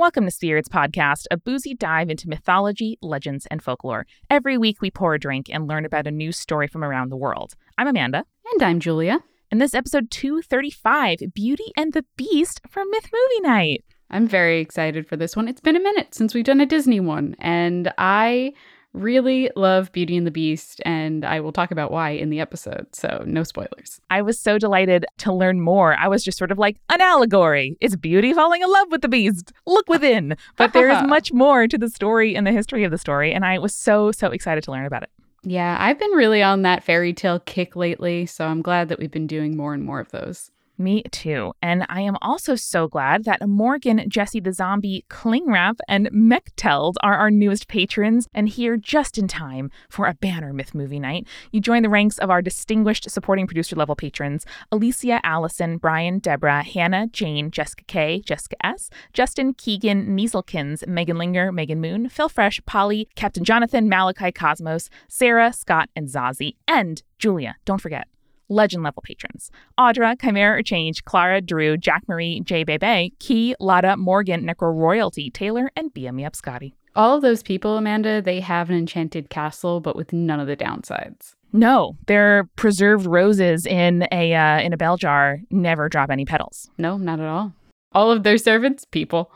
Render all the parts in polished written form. Welcome to Spirits Podcast, a boozy dive into mythology, legends, and folklore. Every week we pour a drink and learn about a new story from around the world. I'm Amanda. And I'm Julia. And this episode 235, Beauty and the Beast from Myth Movie Night. I'm very excited for this one. It's been a minute since we've done a Disney one, and I really love Beauty and the Beast, and I will talk about why in the episode, so no spoilers. I was so delighted to learn more. I was just sort of like, an allegory. It's Beauty falling in love with the Beast. Look within. But there is much more to the story and the history of the story, and I was so excited to learn about it. Yeah, I've been really on that fairy tale kick lately, so I'm glad that we've been doing more and more of those. Me too. And I am also so glad that Morgan, Jesse the Zombie, Klingrap, and Mechteld are our newest patrons and here just in time for a banner Myth Movie Night. You join the ranks of our distinguished supporting producer level patrons, Alicia, Allison, Brian, Deborah, Hannah, Jane, Jessica K, Jessica S, Justin, Keegan, Nieselkins, Megan Linger, Megan Moon, Phil Fresh, Polly, Captain Jonathan, Malachi Cosmos, Sarah, Scott, and Zazie. And Julia, don't forget. Legend level patrons. Audra, Chimera or Change, Clara, Drew, Jack Marie, J Bebe, Key, Lada, Morgan, Necro Royalty, Taylor, and BM Me Up Scotty. All of those people, Amanda, they have an enchanted castle, but with none of the downsides. No, they're preserved roses in a bell jar, never drop any petals. No, not at all. All of their servants, people.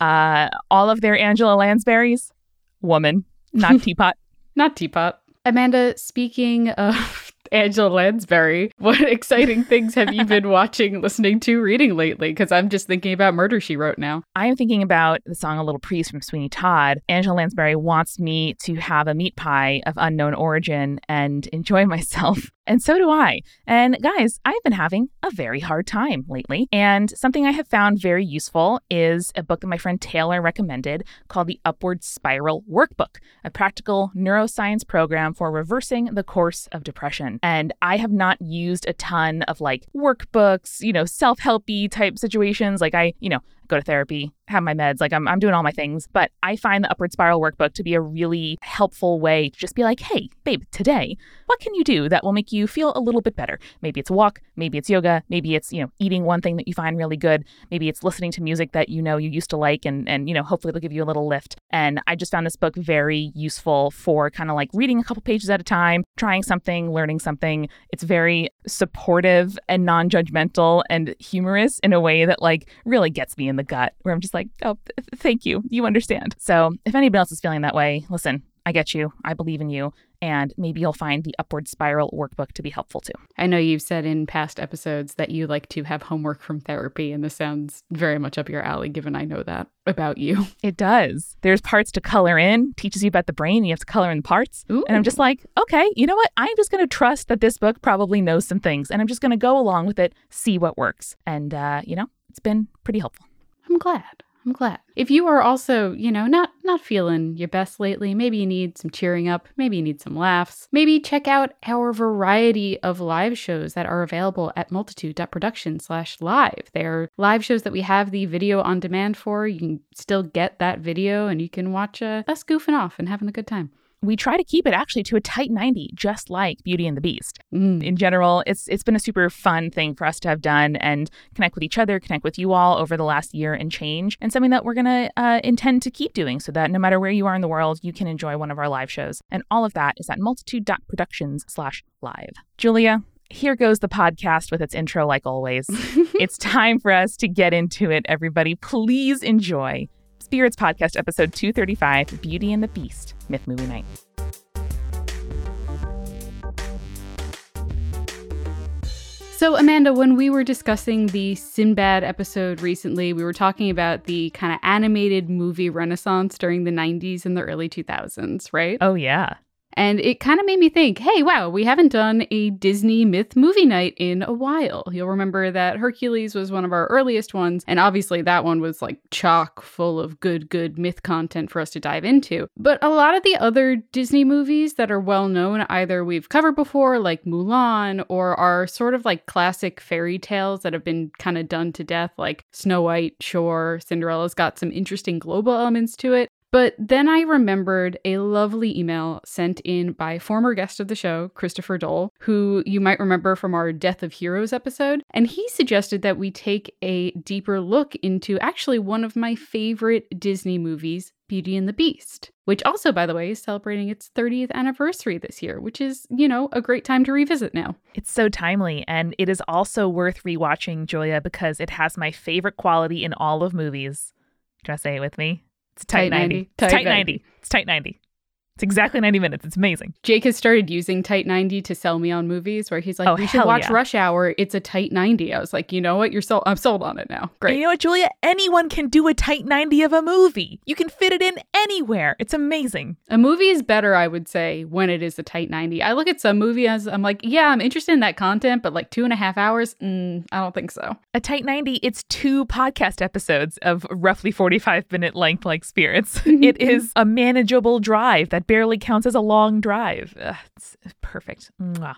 All of their Angela Lansbury's, woman, not teapot. Not teapot. Amanda, speaking of Angela Lansbury, what exciting things have you been watching, listening to, reading lately? Because I'm just thinking about Murder, She Wrote now. I am thinking about the song A Little Priest from Sweeney Todd. Angela Lansbury wants me to have a meat pie of unknown origin and enjoy myself. And so do I. And guys, I've been having a very hard time lately. And something I have found very useful is a book that my friend Taylor recommended called The Upward Spiral Workbook, a practical neuroscience program for reversing the course of depression. And I have not used a ton of like workbooks, you know, self-helpy type situations. Like I, go to therapy, have my meds, like I'm doing all my things. But I find the Upward Spiral Workbook to be a really helpful way to just be like, hey, babe, today, what can you do that will make you feel a little bit better? Maybe it's a walk, maybe it's yoga, maybe it's, eating one thing that you find really good. Maybe it's listening to music that, you used to like and hopefully it'll give you a little lift. And I just found this book very useful for kind of like reading a couple pages at a time, trying something, learning something. It's very supportive and non-judgmental and humorous in a way that like really gets me in the gut, where I'm just like, oh, thank you. You understand. So if anybody else is feeling that way, listen, I get you. I believe in you. And maybe you'll find the Upward Spiral Workbook to be helpful too. I know you've said in past episodes that you like to have homework from therapy, and this sounds very much up your alley, given I know that about you. It does. There's parts to color in, teaches you about the brain, and you have to color in parts. Ooh. And I'm just like, okay, you know what? I'm just going to trust that this book probably knows some things, and I'm just going to go along with it, see what works. And, it's been pretty helpful. I'm glad. If you are also, not feeling your best lately, maybe you need some cheering up, maybe you need some laughs, maybe check out our variety of live shows that are available at multitude.production/live. They are live shows that we have the video on demand for. You can still get that video and you can watch us goofing off and having a good time. We try to keep it actually to a tight 90, just like Beauty and the Beast. In general, it's been a super fun thing for us to have done and connect with each other, connect with you all over the last year and change, and something that we're going to intend to keep doing so that no matter where you are in the world, you can enjoy one of our live shows. And all of that is at multitude.productions/live. Julia, here goes the podcast with its intro like always. It's time for us to get into it, everybody. Please enjoy Spirits Podcast, episode 235, Beauty and the Beast, Myth Movie Night. So, Amanda, when we were discussing the Sinbad episode recently, we were talking about the kind of animated movie renaissance during the 90s and the early 2000s, right? Oh, yeah. And it kind of made me think, hey, wow, we haven't done a Disney Myth Movie Night in a while. You'll remember that Hercules was one of our earliest ones. And obviously that one was like chock full of good myth content for us to dive into. But a lot of the other Disney movies that are well known, either we've covered before, like Mulan, or are sort of like classic fairy tales that have been kind of done to death, like Snow White, sure, Cinderella's got some interesting global elements to it. But then I remembered a lovely email sent in by former guest of the show, Christopher Dole, who you might remember from our Death of Heroes episode. And he suggested that we take a deeper look into actually one of my favorite Disney movies, Beauty and the Beast, which also, by the way, is celebrating its 30th anniversary this year, which is, you know, a great time to revisit now. It's so timely, and it is also worth rewatching, Julia, because it has my favorite quality in all of movies. Try to say it with me. It's tight 90. It's tight 90. It's exactly 90 minutes. It's amazing. Jake has started using tight 90 to sell me on movies where he's like, "You should watch Rush Hour. It's a tight 90. I was like, you know what? You're sold. I'm sold on it now. Great. And you know what, Julia? Anyone can do a tight 90 of a movie. You can fit it in anywhere. It's amazing. A movie is better, I would say, when it is a tight 90. I look at some movie as I'm like, yeah, I'm interested in that content, but like 2.5 hours, I don't think so. A tight 90, it's 2 podcast episodes of roughly 45-minute length like Spirits. It is a manageable drive that barely counts as a long drive. It's perfect. Mwah.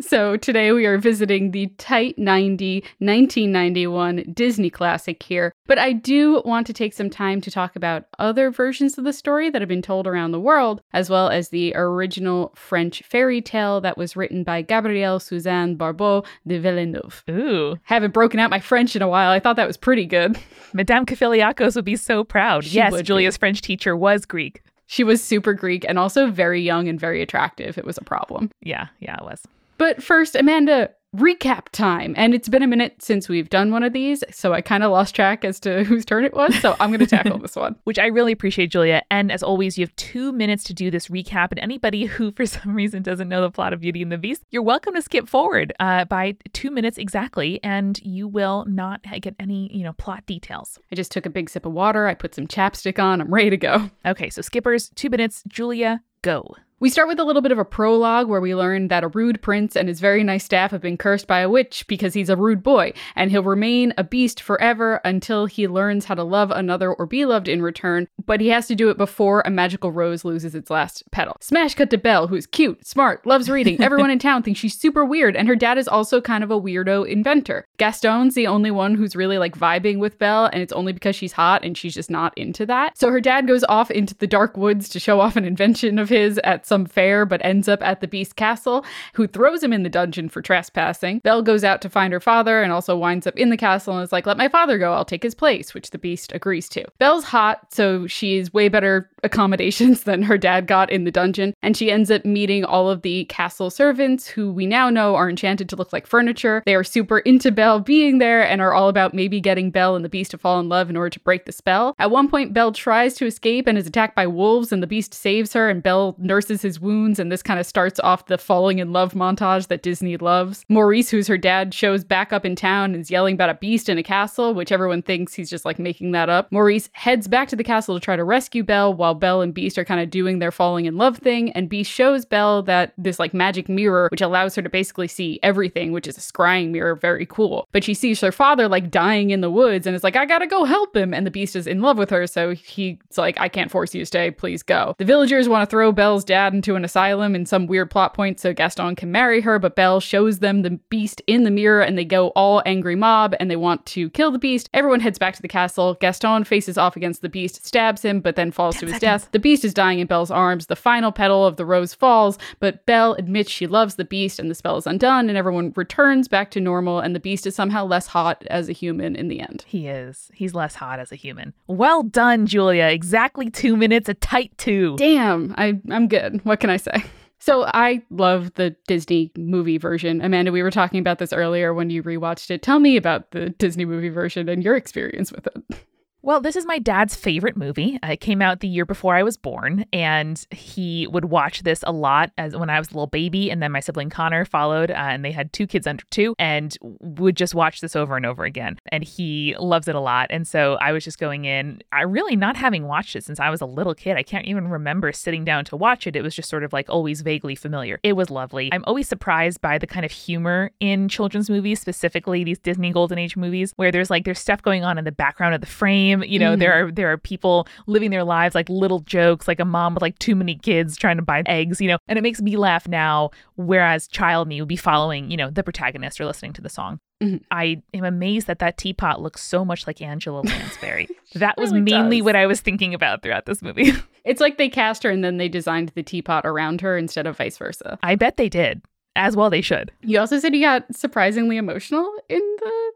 So today we are visiting the tight 90 1991 Disney classic here, but I do want to take some time to talk about other versions of the story that have been told around the world, as well as the original French fairy tale that was written by Gabrielle Suzanne Barbeau de Villeneuve. Ooh. Haven't broken out my French in a while. I thought that was pretty good. Madame Kofiliakos would be so proud. She yes, Julia's be. French teacher was Greek. She was super Greek and also very young and very attractive. It was a problem. Yeah, it was. But first, Amanda, recap time. And it's been a minute since we've done one of these, so I kind of lost track as to whose turn it was. So I'm going to tackle this one. Which I really appreciate, Julia. And as always, you have 2 minutes to do this recap. And anybody who, for some reason, doesn't know the plot of Beauty and the Beast, you're welcome to skip forward by 2 minutes exactly. And you will not get any, plot details. I just took a big sip of water. I put some chapstick on. I'm ready to go. Okay, so skippers, 2 minutes. Julia, go. We start with a little bit of a prologue where we learn that a rude prince and his very nice staff have been cursed by a witch because he's a rude boy, and he'll remain a beast forever until he learns how to love another or be loved in return, but he has to do it before a magical rose loses its last petal. Smash cut to Belle, who's cute, smart, loves reading. Everyone in town thinks she's super weird, and her dad is also kind of a weirdo inventor. Gaston's the only one who's really vibing with Belle, and it's only because she's hot and she's just not into that. So her dad goes off into the dark woods to show off an invention of his at some fair, but ends up at the Beast Castle, who throws him in the dungeon for trespassing. Belle goes out to find her father and also winds up in the castle and is like, "Let my father go, I'll take his place," which the Beast agrees to. Belle's hot, so she's way better accommodations than her dad got in the dungeon, and she ends up meeting all of the castle servants, who we now know are enchanted to look like furniture. They are super into Belle being there and are all about maybe getting Belle and the Beast to fall in love in order to break the spell. At one point, Belle tries to escape and is attacked by wolves, and the Beast saves her, and Belle nurses his wounds, and this kind of starts off the falling in love montage that Disney loves. Maurice, who's her dad, shows back up in town and is yelling about a beast in a castle, which everyone thinks he's just making that up. Maurice heads back to the castle to try to rescue Belle while Belle and Beast are kind of doing their falling in love thing, and Beast shows Belle that this magic mirror, which allows her to basically see everything, which is a scrying mirror, very cool. But she sees her father dying in the woods and is like, "I gotta go help him," and the Beast is in love with her, so he's like, "I can't force you to stay, please go." The villagers want to throw Belle's dad into an asylum in some weird plot point so Gaston can marry her, but Belle shows them the beast in the mirror and they go all angry mob and they want to kill the beast. Everyone heads back to the castle. Gaston faces off against the beast, stabs him, but then falls to his death. The beast is dying in Belle's arms. The final petal of the rose falls, but Belle admits she loves the beast and the spell is undone, and everyone returns back to normal, and the beast is somehow less hot as a human in the end. He is. He's less hot as a human. Well done, Julia. Exactly 2 minutes, a tight 2. Damn, I'm good. What can I say? So I love the Disney movie version. Amanda, we were talking about this earlier when you rewatched it. Tell me about the Disney movie version and your experience with it. Well, this is my dad's favorite movie. It came out the year before I was born, and he would watch this a lot as when I was a little baby, and then my sibling Connor followed, and they had 2 kids under 2, and would just watch this over and over again. And he loves it a lot, and so I was just going in, I really not having watched it since I was a little kid. I can't even remember sitting down to watch it. It was just sort of always vaguely familiar. It was lovely. I'm always surprised by the kind of humor in children's movies, specifically these Disney Golden Age movies, where there's stuff going on in the background of the frame. There are people living their lives little jokes, a mom with too many kids trying to buy eggs, and it makes me laugh now, whereas child me would be following, the protagonist or listening to the song. Mm-hmm. I am amazed that that teapot looks so much like Angela Lansbury. That was really mainly what I was thinking about throughout this movie. It's like they cast her and then they designed the teapot around her instead of vice versa. I bet they did. As well they should. You also said you got surprisingly emotional in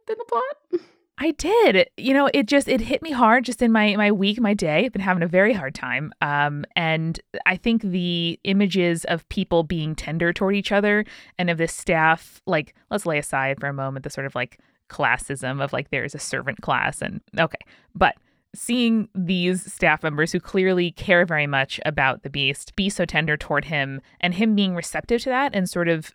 the plot. I did. You know, it hit me hard just in my week, my day. I've been having a very hard time. And I think the images of people being tender toward each other and of this staff, like, let's lay aside for a moment the sort of like classism of like there is a servant class and okay. But seeing these staff members who clearly care very much about the Beast be so tender toward him and him being receptive to that and sort of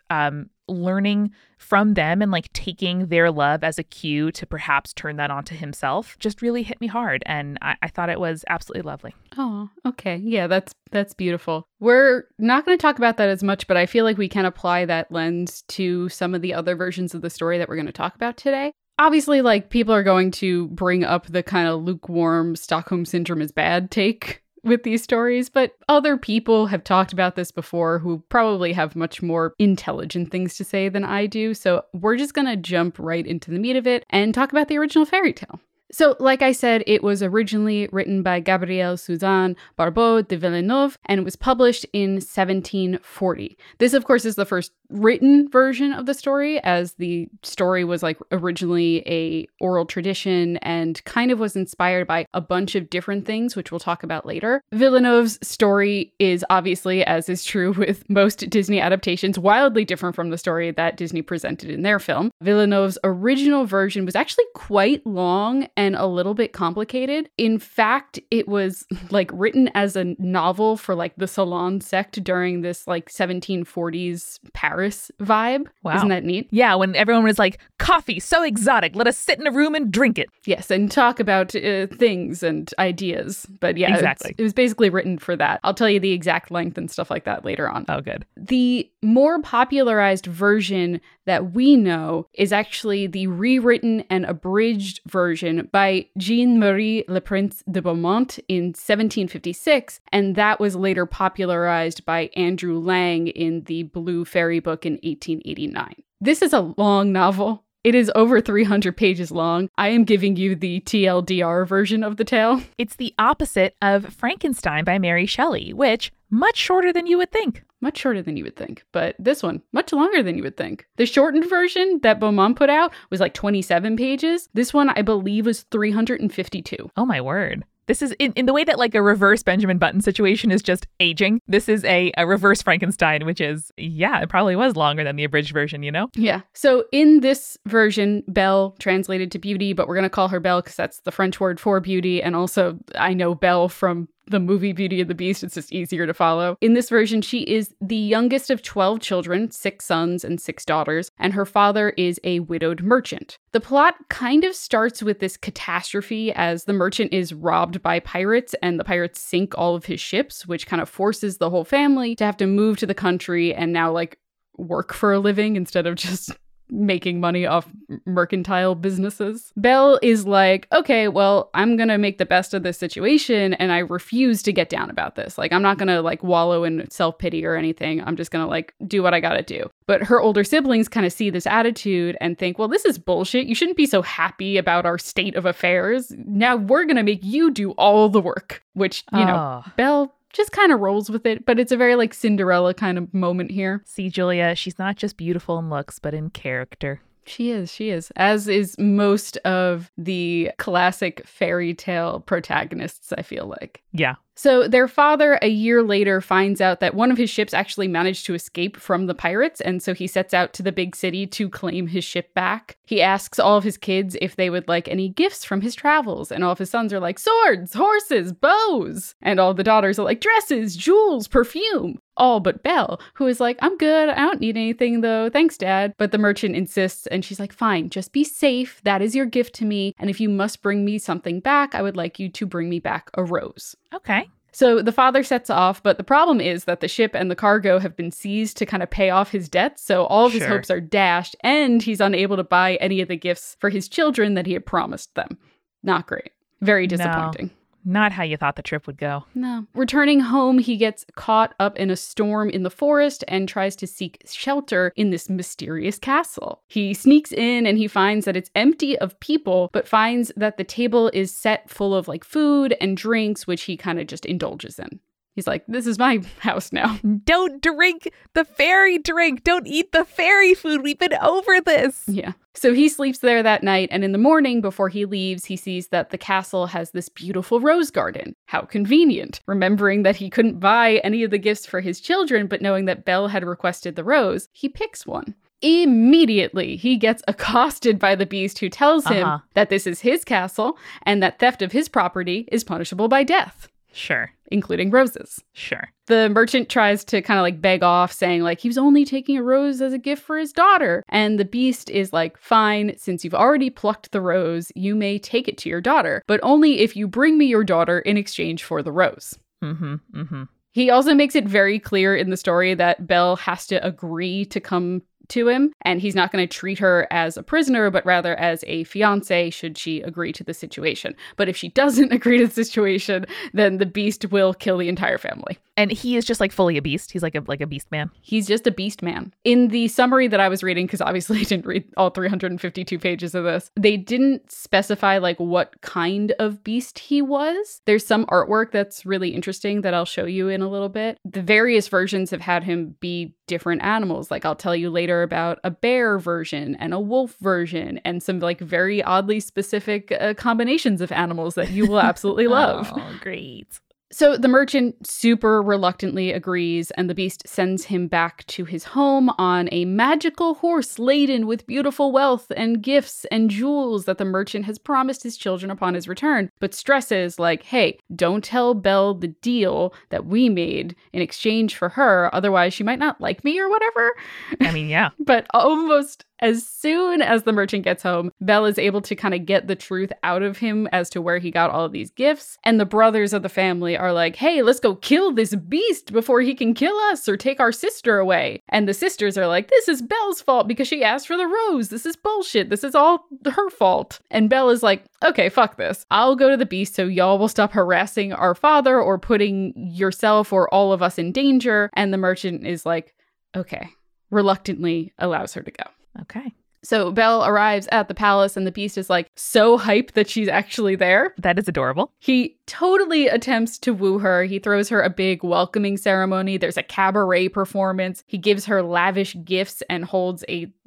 learning from them and like taking their love as a cue to perhaps turn that onto himself just really hit me hard. And I thought it was absolutely lovely. Oh, okay. Yeah, that's beautiful. We're not going to talk about that as much, but I feel like we can apply that lens to some of the other versions of the story that we're going to talk about today. Obviously, like, people are going to bring up the kind of lukewarm Stockholm Syndrome is bad take with these stories, but other people have talked about this before who probably have much more intelligent things to say than I do. So we're just going to jump right into the meat of it and talk about the original fairy tale. So, like I said, it was originally written by Gabrielle Suzanne Barbeau de Villeneuve, and it was published in 1740. This, of course, is the first written version of the story, as the story was like originally a oral tradition and kind of was inspired by a bunch of different things, which we'll talk about later. Villeneuve's story is obviously, as is true with most Disney adaptations, wildly different from the story that Disney presented in their film. Villeneuve's original version was actually quite long and a little bit complicated. In fact, it was like written as a novel for like the salon sect during this like 1740s Paris vibe. Wow. Isn't that neat? Yeah, when everyone was like, coffee, so exotic, let us sit in a room and drink it. Yes, and talk about things and ideas. But yeah, exactly. It was basically written for that. I'll tell you the exact length and stuff like that later on. Oh, good. The more popularized version that we know is actually the rewritten and abridged version by Jean-Marie Le Prince de Beaumont in 1756, and that was later popularized by Andrew Lang in the Blue Fairy Book in 1889. This is a long novel. It is over 300 pages long. I am giving you the TLDR version of the tale. It's the opposite of Frankenstein by Mary Shelley, which much shorter than you would think. Much shorter than you would think. But this one, much longer than you would think. The shortened version that Beaumont put out was like 27 pages. This one, I believe, was 352. Oh, my word. This is in the way that like a reverse Benjamin Button situation is just aging. This is a reverse Frankenstein, which is, yeah, it probably was longer than the abridged version, you know? Yeah. So in this version, Belle, translated to beauty, but we're going to call her Belle because that's the French word for beauty. And also, I know Belle from the movie Beauty and the Beast. It's just easier to follow. In this version, she is the youngest of 12 children, 6 sons and 6 daughters, and her father is a widowed merchant. The plot kind of starts with this catastrophe as the merchant is robbed by pirates and the pirates sink all of his ships, which kind of forces the whole family to have to move to the country and now like work for a living instead of just making money off mercantile businesses. Belle is like, okay, well, I'm going to make the best of this situation and I refuse to get down about this. Like, I'm not going to like wallow in self-pity or anything. I'm just going to like do what I got to do. But her older siblings kind of see this attitude and think, well, this is bullshit. You shouldn't be so happy about our state of affairs. Now we're going to make you do all the work, which, you know, Belle just kind of rolls with it, but it's a very like Cinderella kind of moment here. See, Julia, she's not just beautiful in looks, but in character. She is. As is most of the classic fairy tale protagonists, I feel like. Yeah. So their father, a year later, finds out that one of his ships actually managed to escape from the pirates, and so he sets out to the big city to claim his ship back. He asks all of his kids if they would like any gifts from his travels, and all of his sons are like, swords, horses, bows! And all the daughters are like, dresses, jewels, perfume! All but Belle, who is like, I'm good, I don't need anything though, thanks Dad. But the merchant insists, and she's like, fine, just be safe, that is your gift to me, and if you must bring me something back, I would like you to bring me back a rose. Okay. So the father sets off, but the problem is that the ship and the cargo have been seized to kind of pay off his debts, so all of his hopes are dashed, and he's unable to buy any of the gifts for his children that he had promised them. Not great. Very disappointing. Not how you thought the trip would go. No. Returning home, he gets caught up in a storm in the forest and tries to seek shelter in this mysterious castle. He sneaks in and he finds that it's empty of people, but finds that the table is set full of like food and drinks, which he kind of just indulges in. He's like, this is my house now. Don't drink the fairy drink. Don't eat the fairy food. We've been over this. Yeah. So he sleeps there that night, and in the morning before he leaves, he sees that the castle has this beautiful rose garden. How convenient. Remembering that he couldn't buy any of the gifts for his children, but knowing that Belle had requested the rose, he picks one. Immediately, he gets accosted by the beast, who tells him that this is his castle and that theft of his property is punishable by death. Sure. Including roses. Sure. The merchant tries to kind of like beg off, saying like he was only taking a rose as a gift for his daughter. And the beast is like, fine, since you've already plucked the rose, you may take it to your daughter, but only if you bring me your daughter in exchange for the rose. Mm-hmm. Mm-hmm. He also makes it very clear in the story that Belle has to agree to come to him, and he's not going to treat her as a prisoner, but rather as a fiancé should she agree to the situation. But if she doesn't agree to the situation, then the beast will kill the entire family. And he is just like fully a beast. He's like a beast man. He's just a beast man. In the summary that I was reading, because obviously I didn't read all 352 pages of this, they didn't specify like what kind of beast he was. There's some artwork that's really interesting that I'll show you in a little bit. The various versions have had him be different animals. Like I'll tell you later about a bear version and a wolf version and some like very oddly specific combinations of animals that you will absolutely love. Oh, great. So the merchant super reluctantly agrees, and the beast sends him back to his home on a magical horse laden with beautiful wealth and gifts and jewels that the merchant has promised his children upon his return, but stresses like, hey, don't tell Belle the deal that we made in exchange for her, otherwise she might not like me or whatever. I mean, yeah. But almost as soon as the merchant gets home, Belle is able to kind of get the truth out of him as to where he got all of these gifts. And the brothers of the family are like, hey, let's go kill this beast before he can kill us or take our sister away. And the sisters are like, this is Belle's fault because she asked for the rose. This is bullshit. This is all her fault. And Belle is like, okay, fuck this. I'll go to the beast so y'all will stop harassing our father or putting yourself or all of us in danger. And the merchant is like, okay, reluctantly allows her to go. Okay. So Belle arrives at the palace and the beast is like so hyped that she's actually there. That is adorable. He totally attempts to woo her. He throws her a big welcoming ceremony. There's a cabaret performance. He gives her lavish gifts and holds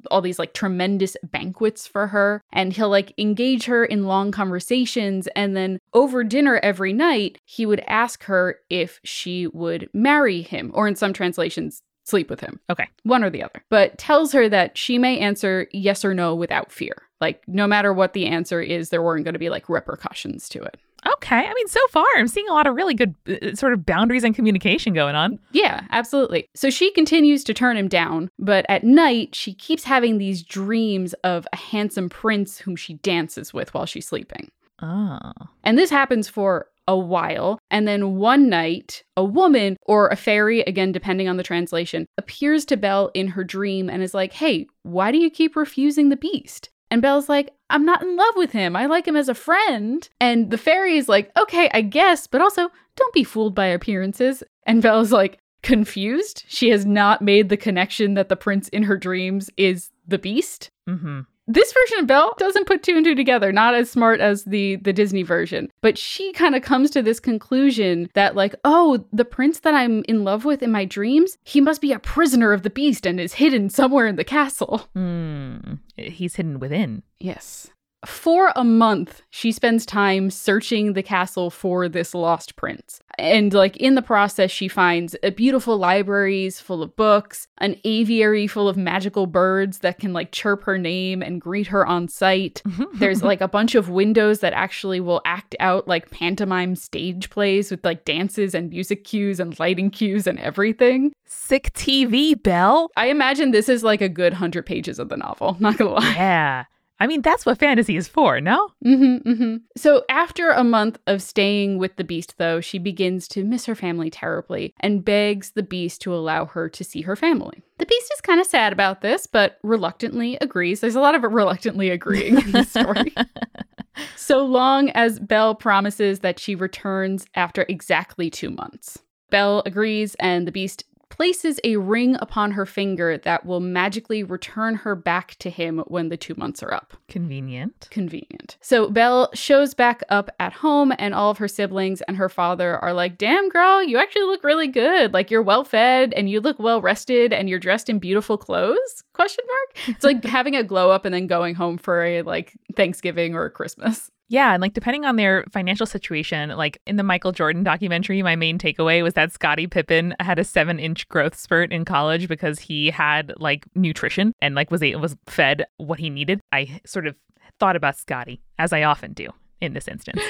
all these like tremendous banquets for her. And he'll like engage her in long conversations. And then over dinner every night, he would ask her if she would marry him, or in some translations, sleep with him. Okay. One or the other. But tells her that she may answer yes or no without fear. Like, no matter what the answer is, there weren't going to be like repercussions to it. Okay. I mean, so far, I'm seeing a lot of really good sort of boundaries and communication going on. Yeah, absolutely. So she continues to turn him down, but at night, she keeps having these dreams of a handsome prince whom she dances with while she's sleeping. Oh. And this happens for a while, and then one night a woman or a fairy, again depending on the translation, appears to Belle in her dream and is like, hey, why do you keep refusing the beast? And Belle's like, I'm not in love with him, I like him as a friend. And the fairy is like, okay, I guess, but also don't be fooled by appearances. And Belle's like confused. She has not made the connection that the prince in her dreams is the beast. Mm-hmm. This version of Belle doesn't put two and two together, not as smart as the Disney version. But she kind of comes to this conclusion that like, oh, the prince that I'm in love with in my dreams, he must be a prisoner of the beast and is hidden somewhere in the castle. He's hidden within. Yes. For a month, she spends time searching the castle for this lost prince. And like in the process, she finds a beautiful libraries full of books, an aviary full of magical birds that can like chirp her name and greet her on sight. There's like a bunch of windows that actually will act out like pantomime stage plays with like dances and music cues and lighting cues and everything. Sick TV, Belle. I imagine this is like a good 100 pages of the novel, not gonna lie. Yeah. I mean, that's what fantasy is for, no? Mm-hmm, mm-hmm. So after a month of staying with the beast, though, she begins to miss her family terribly and begs the beast to allow her to see her family. The beast is kind of sad about this, but reluctantly agrees. There's a lot of reluctantly agreeing in this story. so long as Belle promises that she returns after exactly 2 months. Belle agrees, and the Beast places a ring upon her finger that will magically return her back to him when the 2 months are up. Convenient. Convenient. So Belle shows back up at home, and all of her siblings and her father are like, damn, girl, you actually look really good. Like, you're well fed and you look well rested and you're dressed in beautiful clothes? Question mark. It's like having a glow up and then going home for a like Thanksgiving or Christmas. Yeah, and like depending on their financial situation, like in the Michael Jordan documentary, my main takeaway was that Scottie Pippen had a 7-inch growth spurt in college because he had like nutrition and like was fed what he needed. I sort of thought about Scottie, as I often do in this instance.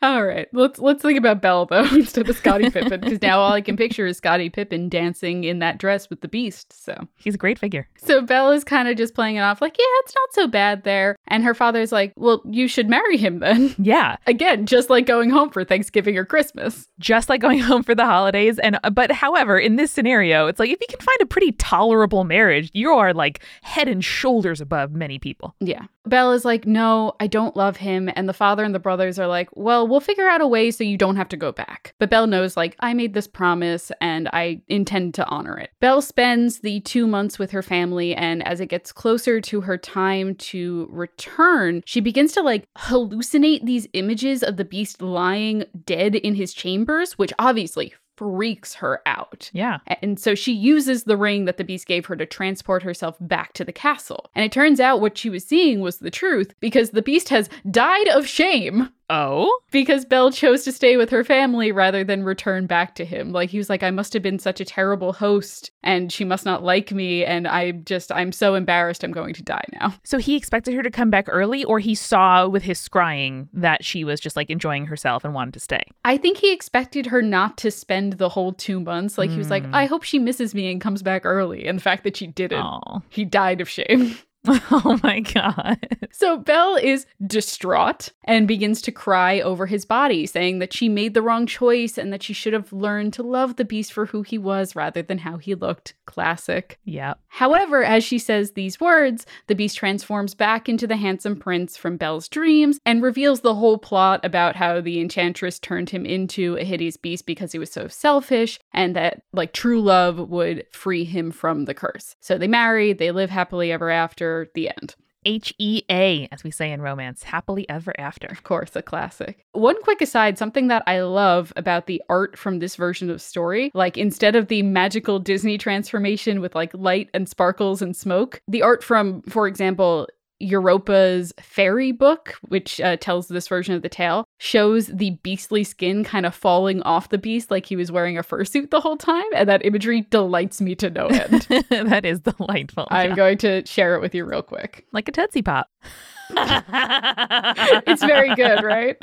All right, let's think about Belle though instead of Scottie Pippen, because now all I can picture is Scottie Pippen dancing in that dress with the Beast. So he's a great figure. So Belle is kind of just playing it off like, yeah, it's not so bad there. And her father's like, well, you should marry him then. Yeah. Again, just like going home for Thanksgiving or Christmas. Just like going home for the holidays. And but however, in this scenario, it's like if you can find a pretty tolerable marriage, you are like head and shoulders above many people. Yeah. Belle is like, no, I don't love him. And the father and the brothers are like, well, we'll figure out a way so you don't have to go back. But Belle knows, like, I made this promise and I intend to honor it. Belle spends the 2 months with her family, and as it gets closer to her time to return, she begins to like hallucinate these images of the Beast lying dead in his chambers, which obviously freaks her out. Yeah. And so she uses the ring that the Beast gave her to transport herself back to the castle. And it turns out what she was seeing was the truth, because the Beast has died of shame. Oh? Because Belle chose to stay with her family rather than return back to him. Like, he was like, I must have been such a terrible host, and she must not like me, and I'm so embarrassed, I'm going to die now. So he expected her to come back early, or he saw with his scrying that she was just, like, enjoying herself and wanted to stay? I think he expected her not to spend the whole 2 months. Like, he was like, I hope she misses me and comes back early. And the fact that she didn't, he died of shame. Oh my God. So Belle is distraught and begins to cry over his body, saying that she made the wrong choice and that she should have learned to love the Beast for who he was rather than how he looked. Classic. Yeah. However, as she says these words, the Beast transforms back into the handsome prince from Belle's dreams and reveals the whole plot about how the enchantress turned him into a hideous beast because he was so selfish, and that like true love would free him from the curse. So they marry, they live happily ever after. The end. HEA, as we say in romance, happily ever after. Of course, a classic. One quick aside, something that I love about the art from this version of story, like instead of the magical Disney transformation with like light and sparkles and smoke, the art from, for example, Europa's fairy book, which tells this version of the tale, shows the beastly skin kind of falling off the Beast like he was wearing a fursuit the whole time. And that imagery delights me to no end. That is delightful. I'm going to share it with you real quick. Like a Tootsie Pop. It's very good, right?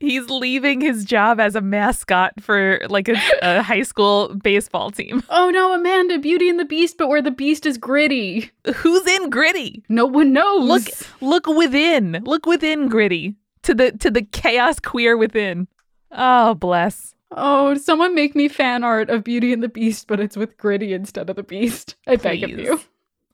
He's leaving his job as a mascot for like a high school baseball team. Oh no, Amanda, Beauty and the Beast, but where the Beast is Gritty. Who's in Gritty? No one knows. Look within. Look within Gritty. To the chaos queer within. Oh, bless. Oh, someone make me fan art of Beauty and the Beast, but it's with Gritty instead of the Beast. I beg of you.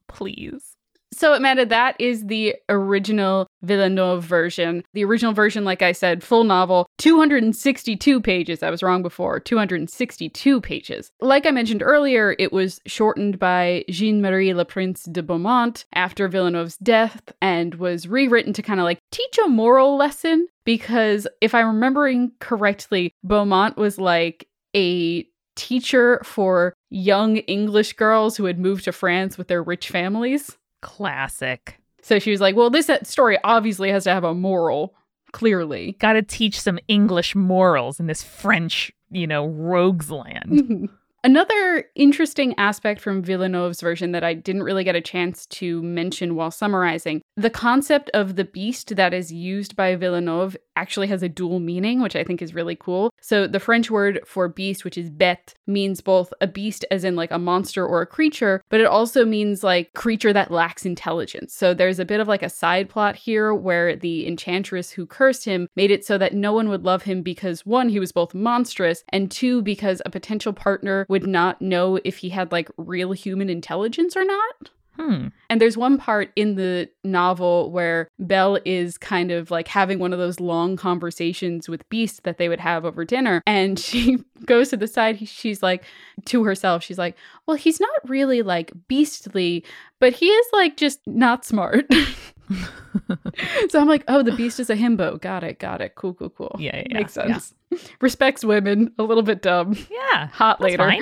Please. So, Amanda, that is the original Villeneuve version. The original version, like I said, full novel, 262 pages. I was wrong before, 262 pages. Like I mentioned earlier, it was shortened by Jean-Marie Le Prince de Beaumont after Villeneuve's death and was rewritten to kind of like teach a moral lesson, because if I'm remembering correctly, Beaumont was like a teacher for young English girls who had moved to France with their rich families. Classic. So she was like, well, this story obviously has to have a moral, clearly. Got to teach some English morals in this French, rogues land. Mm-hmm. Another interesting aspect from Villeneuve's version that I didn't really get a chance to mention while summarizing, the concept of the beast that is used by Villeneuve actually has a dual meaning, which I think is really cool. So the French word for beast, which is bête, means both a beast as in like a monster or a creature, but it also means like creature that lacks intelligence. So there's a bit of like a side plot here where the enchantress who cursed him made it so that no one would love him because one, he was both monstrous, and two, because a potential partner would not know if he had like real human intelligence or not. And there's one part in the novel where Belle is kind of like having one of those long conversations with Beast that they would have over dinner. And she goes to the side. She's like, to herself, she's like, well, he's not really like beastly, but he is like just not smart. So I'm like, oh, the Beast is a himbo. Got it. Cool. Yeah. Makes sense. Yeah. Respects women. A little bit dumb. Yeah. Hot later.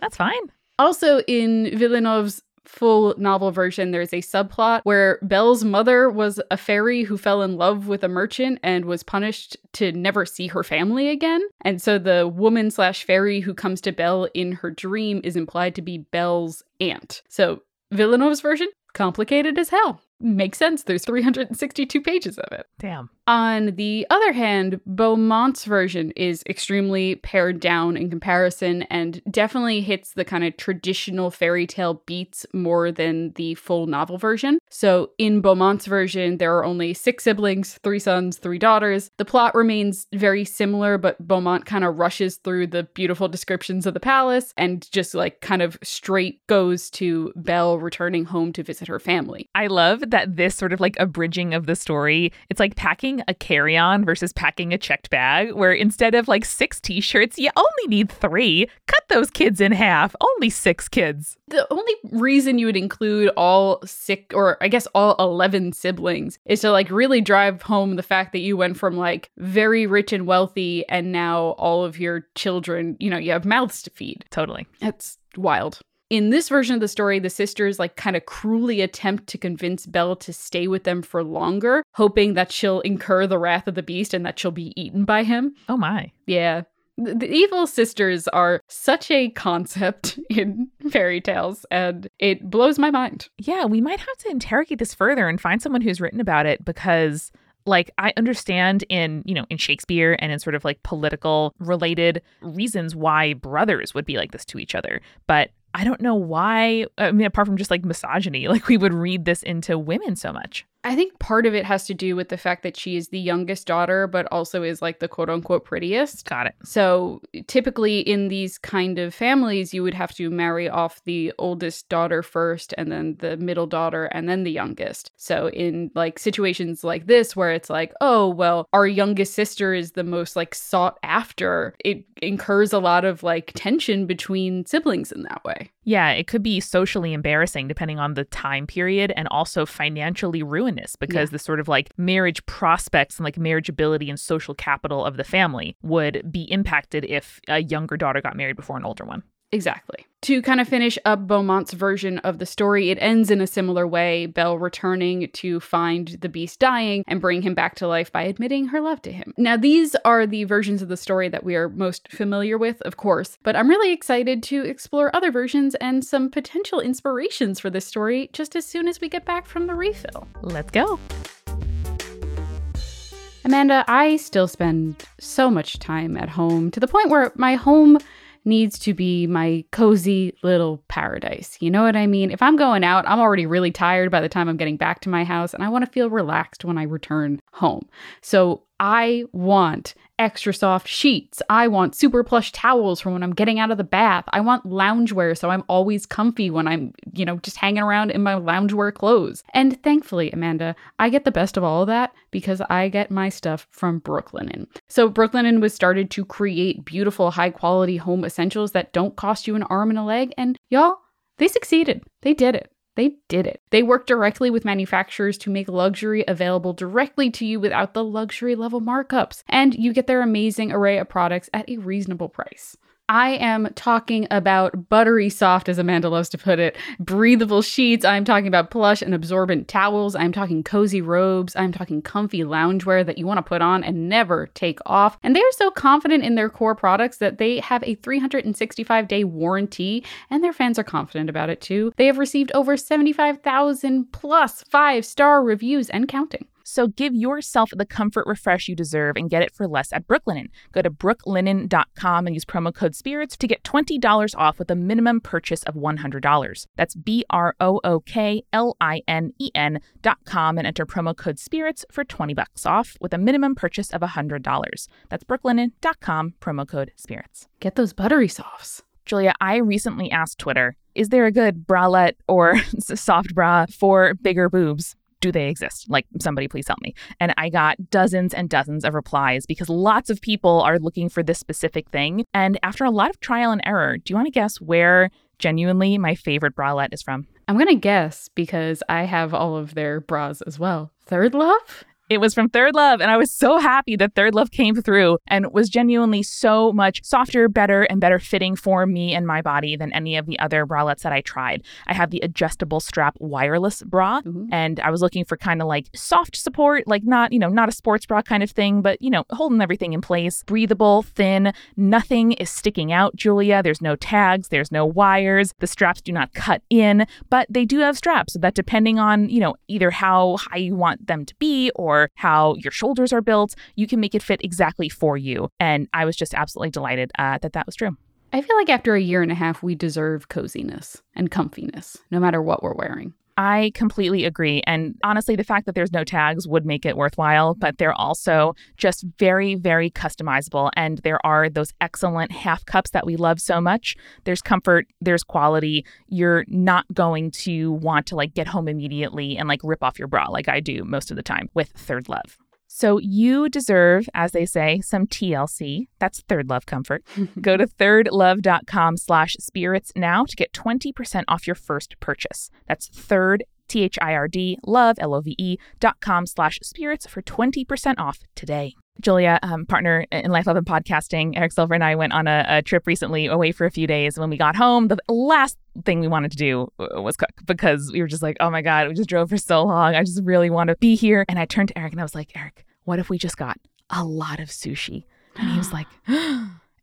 That's fine. Also in Villeneuve's full novel version, there's a subplot where Belle's mother was a fairy who fell in love with a merchant and was punished to never see her family again. And so the woman/fairy who comes to Belle in her dream is implied to be Belle's aunt. So Villeneuve's version, complicated as hell. Makes sense. There's 362 pages of it. Damn. On the other hand, Beaumont's version is extremely pared down in comparison and definitely hits the kind of traditional fairy tale beats more than the full novel version. So in Beaumont's version, there are only 6 siblings, 3 sons, 3 daughters. The plot remains very similar, but Beaumont kind of rushes through the beautiful descriptions of the palace and just like kind of straight goes to Belle returning home to visit her family. I love that this sort of like abridging of the story, it's like packing a carry-on versus packing a checked bag, where instead of like 6 t-shirts, you only need 3. Cut those kids in half. Only 6 kids. The only reason you would include all 6, or I guess all 11 siblings, is to like really drive home the fact that you went from like very rich and wealthy and now all of your children, you know, you have mouths to feed. Totally. That's wild. In this version of the story, the sisters like kind of cruelly attempt to convince Belle to stay with them for longer, hoping that she'll incur the wrath of the Beast and that she'll be eaten by him. Oh my. Yeah. The evil sisters are such a concept in fairy tales, and it blows my mind. Yeah, we might have to interrogate this further and find someone who's written about it, because like I understand in, you know, in Shakespeare and in sort of like political related reasons why brothers would be like this to each other, but I don't know why, I mean, apart from just like misogyny, like we would read this into women so much. I think part of it has to do with the fact that she is the youngest daughter, but also is like the quote unquote prettiest. Got it. So typically in these kind of families, you would have to marry off the oldest daughter first, and then the middle daughter, and then the youngest. So in like situations like this, where it's like, oh, well, our youngest sister is the most like sought after, it incurs a lot of like tension between siblings in that way. Yeah, it could be socially embarrassing depending on the time period, and also financially ruinous, because the sort of like marriage prospects and like marriageability and social capital of the family would be impacted if a younger daughter got married before an older one. Exactly. To kind of finish up Beaumont's version of the story, it ends in a similar way, Belle returning to find the Beast dying and bring him back to life by admitting her love to him. Now, these are the versions of the story that we are most familiar with, of course, but I'm really excited to explore other versions and some potential inspirations for this story just as soon as we get back from the refill. Let's go. Amanda, I still spend so much time at home, to the point where my home needs to be my cozy little paradise. You know what I mean? If I'm going out, I'm already really tired by the time I'm getting back to my house, and I want to feel relaxed when I return home. So I want extra soft sheets. I want super plush towels for when I'm getting out of the bath. I want loungewear so I'm always comfy when I'm, you know, just hanging around in my loungewear clothes. And thankfully, Amanda, I get the best of all of that because I get my stuff from Brooklinen. So Brooklinen was started to create beautiful, high-quality home essentials that don't cost you an arm and a leg. And y'all, they succeeded. They did it. They work directly with manufacturers to make luxury available directly to you without the luxury level markups. And you get their amazing array of products at a reasonable price. I am talking about buttery soft, as Amanda loves to put it, breathable sheets. I'm talking about plush and absorbent towels. I'm talking cozy robes. I'm talking comfy loungewear that you want to put on and never take off. And they are so confident in their core products that they have a 365-day warranty, and their fans are confident about it too. They have received over 75,000 plus 5-star reviews and counting. So give yourself the comfort refresh you deserve and get it for less at Brooklinen. Go to brooklinen.com and use promo code SPIRITS to get $20 off with a minimum purchase of $100. That's BROOKLINEN.com and enter promo code SPIRITS for $20 off with a minimum purchase of $100. That's brooklinen.com, promo code SPIRITS. Get those buttery softs. Julia, I recently asked Twitter, is there a good bralette or soft bra for bigger boobs? Do they exist? Like, somebody please help me. And I got dozens and dozens of replies because lots of people are looking for this specific thing. And after a lot of trial and error, do you want to guess where genuinely my favorite bralette is from? I'm going to guess because I have all of their bras as well. Third Love? It was from Third Love, and I was so happy that Third Love came through and was genuinely so much softer, better, and better fitting for me and my body than any of the other bralettes that I tried. I have the adjustable strap wireless bra, and I was looking for kind of like soft support, like not a sports bra kind of thing, but, you know, holding everything in place, breathable, thin, nothing is sticking out, Julia. There's no tags, there's no wires, the straps do not cut in, but they do have straps, so that depending on, you know, either how high you want them to be or how your shoulders are built, you can make it fit exactly for you. And I was just absolutely delighted that was true. I feel like after a year and a half, we deserve coziness and comfiness, no matter what we're wearing. I completely agree. And honestly, the fact that there's no tags would make it worthwhile, but they're also just very, very customizable. And there are those excellent half cups that we love so much. There's comfort, there's quality. You're not going to want to like get home immediately and like rip off your bra like I do most of the time with Third Love. So you deserve, as they say, some TLC. That's Third Love comfort. Go to thirdlove.com/spirits now to get 20% off your first purchase. That's Third, THIRD, Love, LOVE.com/spirits for 20% off today. Julia, partner in Life, Love, and Podcasting, Eric Silver, and I went on a trip recently away for a few days. When we got home, the last thing we wanted to do was cook because we were just like, oh my God, we just drove for so long. I just really want to be here. And I turned to Eric and I was like, Eric, what if we just got a lot of sushi? And he was like,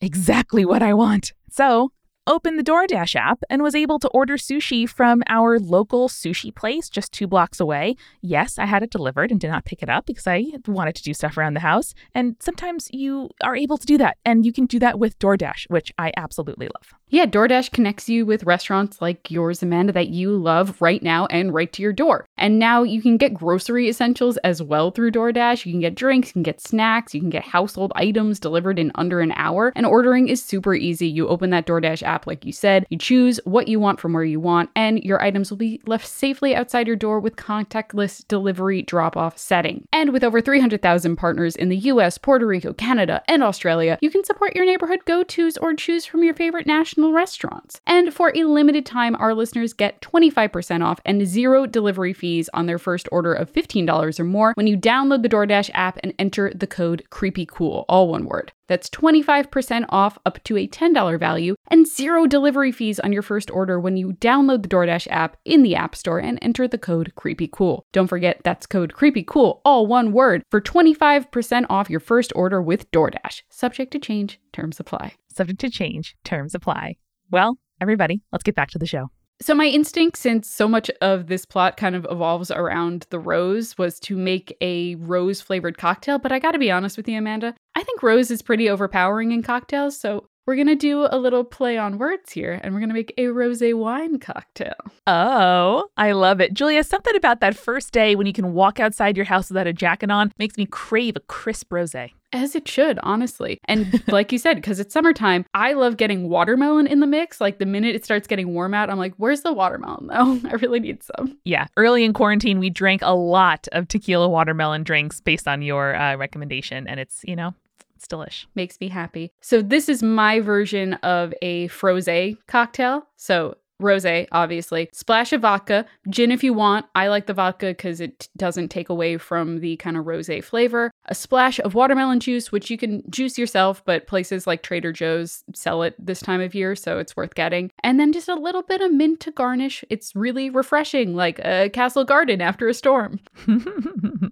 exactly what I want. So opened the DoorDash app and was able to order sushi from our local sushi place just 2 blocks away. Yes, I had it delivered and did not pick it up because I wanted to do stuff around the house. And sometimes you are able to do that, and you can do that with DoorDash, which I absolutely love. Yeah, DoorDash connects you with restaurants like yours, Amanda, that you love right now and right to your door. And now you can get grocery essentials as well through DoorDash. You can get drinks, you can get snacks, you can get household items delivered in under an hour. And ordering is super easy. You open that DoorDash app, like you said, you choose what you want from where you want, and your items will be left safely outside your door with contactless delivery drop-off setting. And with over 300,000 partners in the US, Puerto Rico, Canada, and Australia, you can support your neighborhood go-tos or choose from your favorite national restaurants. And for a limited time, our listeners get 25% off and 0 delivery fees on their first order of $15 or more when you download the DoorDash app and enter the code CREEPYCOOL, all one word. That's 25% off up to a $10 value and 0 delivery fees on your first order when you download the DoorDash app in the App Store and enter the code CREEPYCOOL. Don't forget, that's code CREEPYCOOL, all one word, for 25% off your first order with DoorDash. Subject to change, terms apply. Subject to change, terms apply. Well, everybody, let's get back to the show. So my instinct, since so much of this plot kind of evolves around the rose, was to make a rose-flavored cocktail. But I got to be honest with you, Amanda, I think rose is pretty overpowering in cocktails. So we're going to do a little play on words here, and we're going to make a rosé wine cocktail. Oh, I love it. Julia, something about that first day when you can walk outside your house without a jacket on makes me crave a crisp rosé. As it should, honestly. And like you said, because it's summertime, I love getting watermelon in the mix. Like the minute it starts getting warm out, I'm like, where's the watermelon though? I really need some. Yeah. Early in quarantine, we drank a lot of tequila watermelon drinks based on your recommendation. And it's, you know, it's delish. Makes me happy. So this is my version of a frosé cocktail. So rosé, obviously. Splash of vodka. Gin if you want. I like the vodka because it doesn't take away from the kind of rosé flavor. A splash of watermelon juice, which you can juice yourself, but places like Trader Joe's sell it this time of year, so it's worth getting. And then just a little bit of mint to garnish. It's really refreshing, like a castle garden after a storm.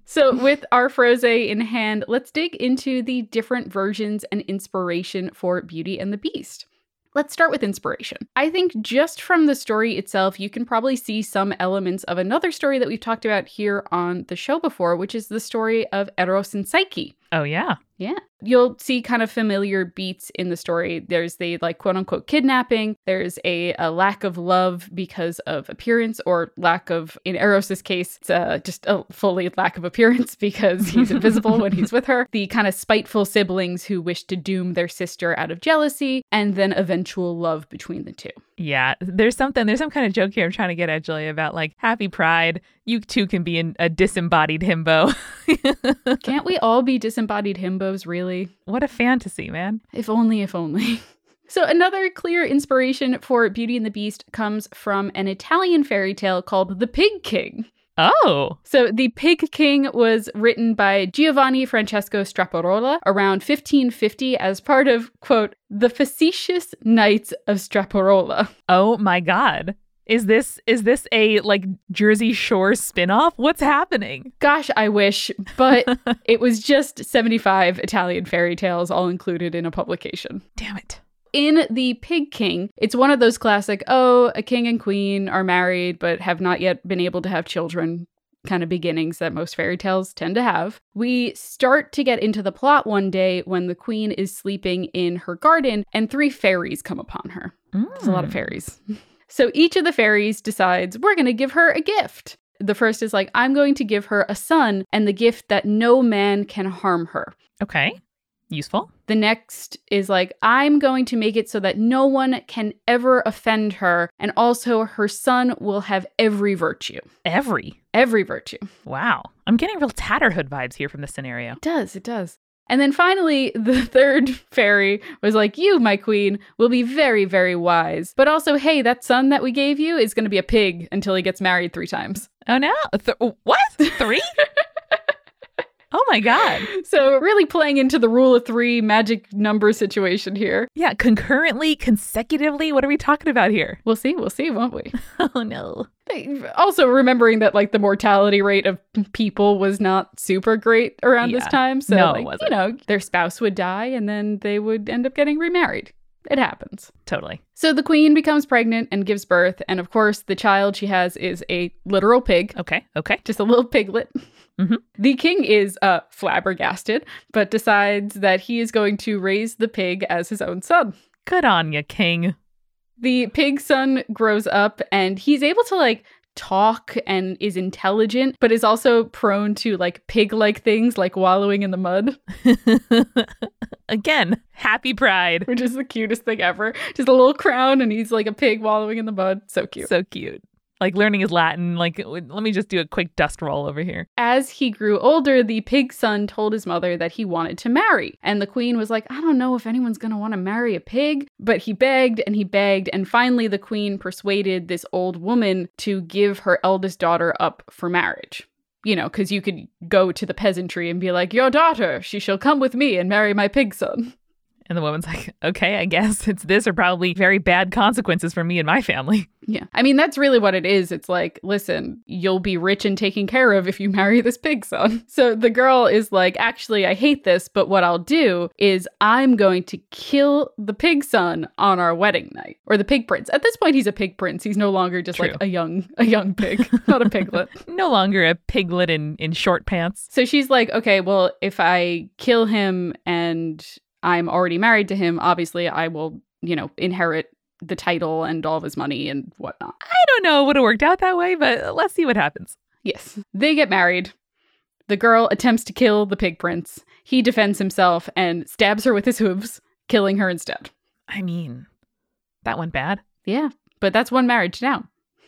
So with our frosé in hand, let's dig into the different versions and inspiration for Beauty and the Beast. Let's start with inspiration. I think just from the story itself, you can probably see some elements of another story that we've talked about here on the show before, which is the story of Eros and Psyche. Oh, yeah. Yeah. You'll see kind of familiar beats in the story. There's the like quote unquote kidnapping. There's a lack of love because of appearance, or lack of, in Eros's case, it's just a fully lack of appearance because he's invisible when he's with her. The kind of spiteful siblings who wish to doom their sister out of jealousy, and then eventual love between the two. Yeah, there's some kind of joke here I'm trying to get at, Julia, about like happy pride. You too can be a disembodied himbo. Can't we all be disembodied himbos, really? What a fantasy, man. If only, if only. So another clear inspiration for Beauty and the Beast comes from an Italian fairy tale called The Pig King. Oh. So The Pig King was written by Giovanni Francesco Straparola around 1550 as part of, quote, the facetious Knights of Straparola. Oh my God. Is this a like Jersey Shore spinoff? What's happening? Gosh, I wish, but it was just 75 Italian fairy tales all included in a publication. Damn it. In The Pig King, it's one of those classic, oh, a king and queen are married but have not yet been able to have children kind of beginnings that most fairy tales tend to have. We start to get into the plot one day when the queen is sleeping in her garden and three fairies come upon her. There's a lot of fairies. So each of the fairies decides, we're going to give her a gift. The first is like, I'm going to give her a son and the gift that no man can harm her. Okay. Useful. The next is like, I'm going to make it so that no one can ever offend her. And also her son will have every virtue. Every virtue. Wow. I'm getting real Tatterhood vibes here from this scenario. It does. And then finally, the third fairy was like, you, my queen, will be very, very wise. But also, hey, that son that we gave you is going to be a pig until he gets married 3 times. Oh, no. What? 3? Oh my God. So really playing into the rule of 3 magic number situation here. Yeah, concurrently, consecutively, what are we talking about here? We'll see, won't we? Oh no. Also remembering that like the mortality rate of people was not super great around this time. So no, like, it wasn't. You know, their spouse would die and then they would end up getting remarried. It happens. Totally. So the queen becomes pregnant and gives birth. And of course, the child she has is a literal pig. Okay. Just a little piglet. Mm-hmm. The king is flabbergasted, but decides that he is going to raise the pig as his own son. Good on you, king. The pig son grows up and he's able to like talk and is intelligent, but is also prone to like pig-like things like wallowing in the mud. Again, happy pride. Which is the cutest thing ever. Just a little crown and he's like a pig wallowing in the mud. So cute. Like learning his Latin, like, let me just do a quick dust roll over here. As he grew older, the pig son told his mother that he wanted to marry. And the queen was like, I don't know if anyone's going to want to marry a pig. But he begged and he begged. And finally, the queen persuaded this old woman to give her eldest daughter up for marriage. You know, because you could go to the peasantry and be like, your daughter, she shall come with me and marry my pig son. And the woman's like, okay, I guess it's this or probably very bad consequences for me and my family. Yeah. I mean, that's really what it is. It's like, listen, you'll be rich and taken care of if you marry this pig son. So the girl is like, actually, I hate this, but what I'll do is I'm going to kill the pig son on our wedding night. Or the pig prince. At this point, he's a pig prince. He's no longer just True. Like a young pig, not a piglet. No longer a piglet in short pants. So she's like, okay, well, if I kill him and I'm already married to him, obviously I will, you know, inherit the title and all of his money and whatnot. I don't know it would have worked out that way, but let's see what happens. Yes. They get married. The girl attempts to kill the pig prince. He defends himself and stabs her with his hooves, killing her instead. I mean, that went bad. Yeah, but that's one marriage down.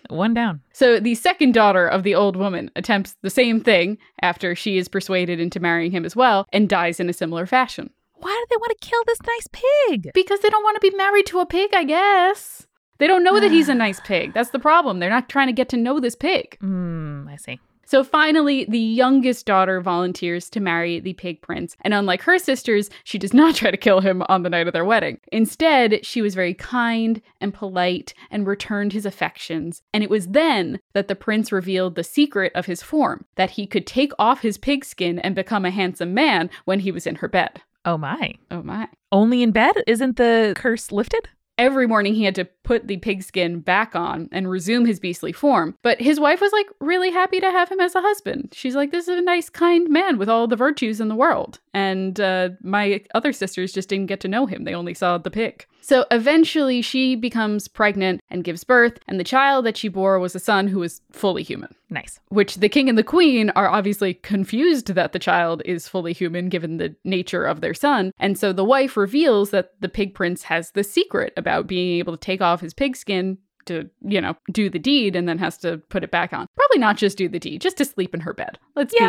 One down. So the second daughter of the old woman attempts the same thing after she is persuaded into marrying him as well and dies in a similar fashion. Why do they want to kill this nice pig? Because they don't want to be married to a pig, I guess. They don't know that he's a nice pig. That's the problem. They're not trying to get to know this pig. I see. So finally, the youngest daughter volunteers to marry the pig prince. And unlike her sisters, she does not try to kill him on the night of their wedding. Instead, she was very kind and polite and returned his affections. And it was then that the prince revealed the secret of his form, that he could take off his pig skin and become a handsome man when he was in her bed. Oh my. Only in bed? Isn't the curse lifted? Every morning he had to put the pigskin back on and resume his beastly form. But his wife was like really happy to have him as a husband. She's like, this is a nice, kind man with all the virtues in the world. And my other sisters just didn't get to know him. They only saw the pig. So eventually she becomes pregnant and gives birth. And the child that she bore was a son who was fully human. Nice. Which the king and the queen are obviously confused that the child is fully human given the nature of their son. And so the wife reveals that the pig prince has the secret about being able to take off his pig skin to, you know, do the deed and then has to put it back on. Probably not just do the deed, just to sleep in her bed.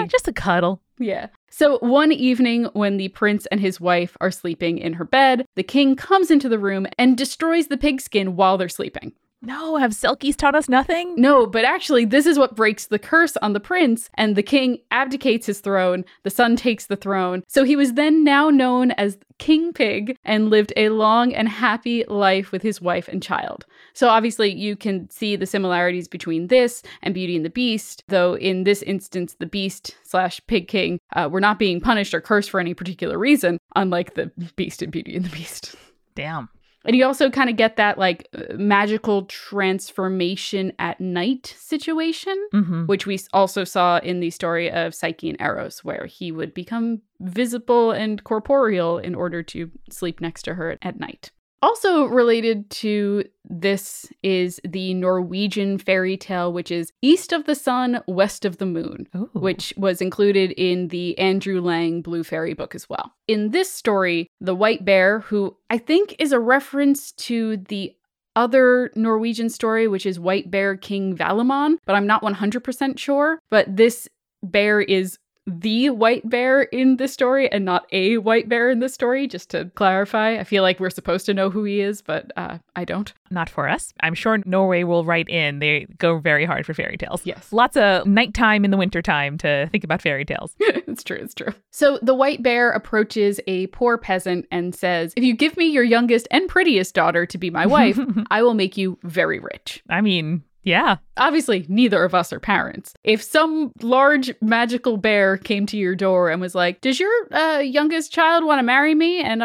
Just a cuddle. Yeah. So one evening when the prince and his wife are sleeping in her bed, the king comes into the room and destroys the pigskin while they're sleeping. No, have selkies taught us nothing? No, but actually this is what breaks the curse on the prince, and the king abdicates his throne. The son takes the throne. So he was then now known as King Pig and lived a long and happy life with his wife and child. So obviously you can see the similarities between this and Beauty and the Beast, though in this instance the beast / pig king were not being punished or cursed for any particular reason, unlike the beast in Beauty and the Beast. Damn. And you also kind of get that like magical transformation at night situation, which we also saw in the story of Psyche and Eros, where he would become visible and corporeal in order to sleep next to her at night. Also related to this is the Norwegian fairy tale, which is East of the Sun, West of the Moon, which was included in the Andrew Lang Blue Fairy book as well. In this story, the white bear, who I think is a reference to the other Norwegian story, which is White Bear King Valemon, but I'm not 100% sure, but this bear is the white bear in this story and not a white bear in this story, just to clarify. I feel like we're supposed to know who he is, but I don't. Not for us. I'm sure Norway will write in. They go very hard for fairy tales. Yes. Lots of nighttime in the wintertime to think about fairy tales. It's true. So the white bear approaches a poor peasant and says, if you give me your youngest and prettiest daughter to be my wife, I will make you very rich. I mean... yeah. Obviously, neither of us are parents. If some large magical bear came to your door and was like, does your youngest child want to marry me and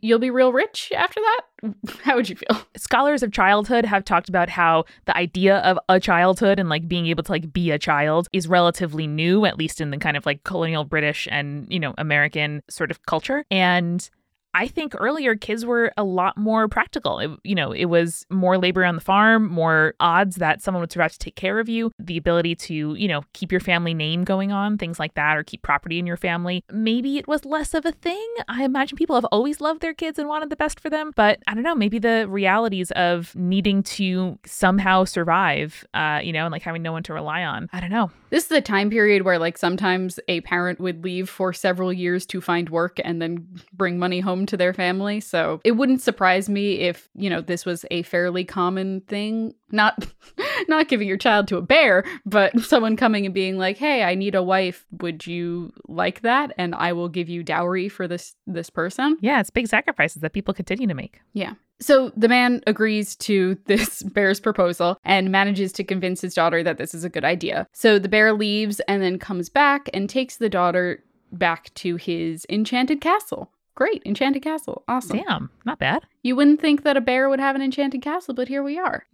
you'll be real rich after that? How would you feel? Scholars of childhood have talked about how the idea of a childhood and like being able to like be a child is relatively new, at least in the kind of like colonial British and, you know, American sort of culture. And I think earlier kids were a lot more practical. It was more labor on the farm, more odds that someone would survive to take care of you, the ability to, keep your family name going on, things like that, or keep property in your family. Maybe it was less of a thing. I imagine people have always loved their kids and wanted the best for them. But I don't know, maybe the realities of needing to somehow survive, and like having no one to rely on. I don't know. This is a time period where like sometimes a parent would leave for several years to find work and then bring money home to their family. So it wouldn't surprise me if, this was a fairly common thing. Not giving your child to a bear, but someone coming and being like, hey, I need a wife. Would you like that? And I will give you dowry for this person. Yeah, it's big sacrifices that people continue to make. Yeah. So the man agrees to this bear's proposal and manages to convince his daughter that this is a good idea. So the bear leaves and then comes back and takes the daughter back to his enchanted castle. Great. Enchanted castle. Awesome. Damn. Not bad. You wouldn't think that a bear would have an enchanted castle, but here we are.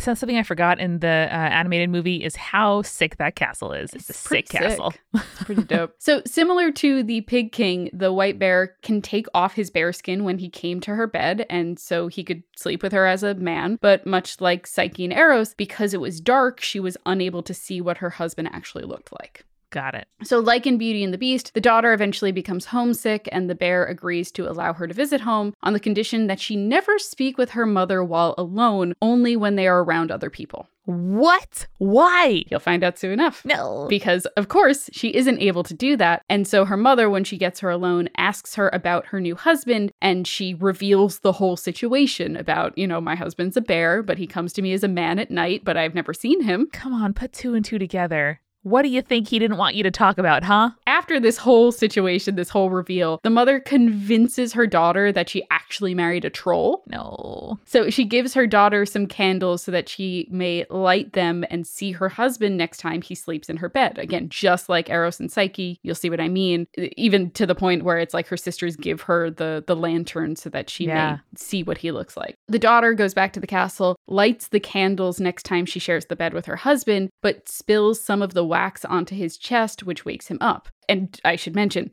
Something I forgot in the animated movie is how sick that castle is. It's a sick castle. It's pretty dope. So similar to the pig king, the white bear can take off his bear skin when he came to her bed, and so he could sleep with her as a man. But much like Psyche and Eros, because it was dark, she was unable to see what her husband actually looked like. Got it. So like in Beauty and the Beast, the daughter eventually becomes homesick and the bear agrees to allow her to visit home on the condition that she never speak with her mother while alone, only when they are around other people. What? Why? You'll find out soon enough. No. Because, of course, she isn't able to do that. And so her mother, when she gets her alone, asks her about her new husband and she reveals the whole situation about, my husband's a bear, but he comes to me as a man at night, but I've never seen him. Come on, put two and two together. What do you think he didn't want you to talk about, huh? After this whole situation, this whole reveal, the mother convinces her daughter that she actually married a troll. No. So she gives her daughter some candles so that she may light them and see her husband next time he sleeps in her bed. Again, just like Eros and Psyche, you'll see what I mean. Even to the point where it's like her sisters give her the lantern so that she may see what he looks like. The daughter goes back to the castle, lights the candles next time she shares the bed with her husband, but spills some of the wax onto his chest, which wakes him up. And I should mention,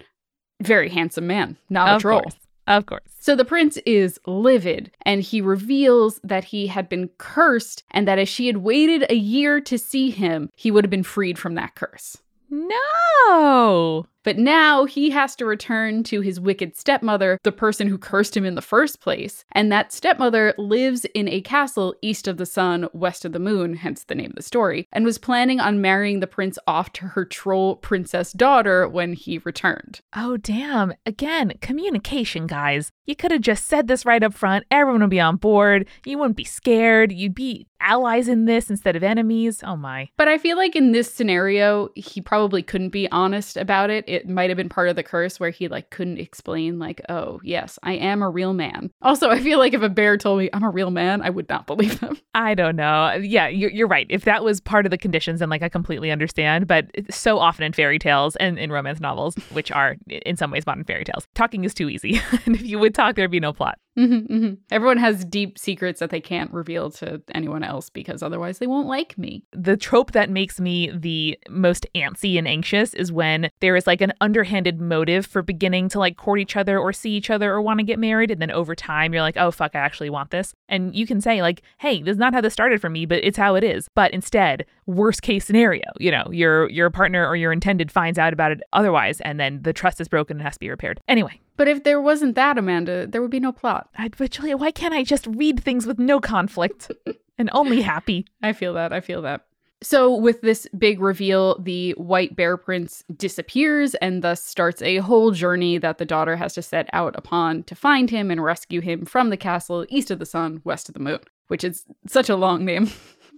very handsome man, not a troll. Course. Of course. So the prince is livid, and he reveals that he had been cursed and that if she had waited a year to see him, he would have been freed from that curse. No! But now he has to return to his wicked stepmother, the person who cursed him in the first place, and that stepmother lives in a castle east of the sun, west of the moon, hence the name of the story, and was planning on marrying the prince off to her troll princess daughter when he returned. Oh, damn. Again, communication, guys. You could have just said this right up front. Everyone would be on board. You wouldn't be scared. You'd be allies in this instead of enemies. Oh, my. But I feel like in this scenario, he probably couldn't be honest about it. It might have been part of the curse where he couldn't explain oh, yes, I am a real man. Also, I feel like if a bear told me I'm a real man, I would not believe him. I don't know. Yeah, you're right. If that was part of the conditions, then I completely understand. But so often in fairy tales and in romance novels, which are in some ways modern fairy tales, talking is too easy. And if you would talk, there'd be no plot. Mm-hmm, mm-hmm. Everyone has deep secrets that they can't reveal to anyone else because otherwise they won't like me. The trope that makes me the most antsy and anxious is when there is an underhanded motive for beginning to court each other or see each other or want to get married. And then over time, you're oh, fuck, I actually want this. And you can say hey, this is not how this started for me, but it's how it is. But instead, worst case scenario, your partner or your intended finds out about it otherwise. And then the trust is broken and has to be repaired. Anyway. But if there wasn't that, Amanda, there would be no plot. But Julia, why can't I just read things with no conflict and only happy? I feel that. So with this big reveal, the white bear prince disappears and thus starts a whole journey that the daughter has to set out upon to find him and rescue him from the castle east of the sun, west of the moon, which is such a long name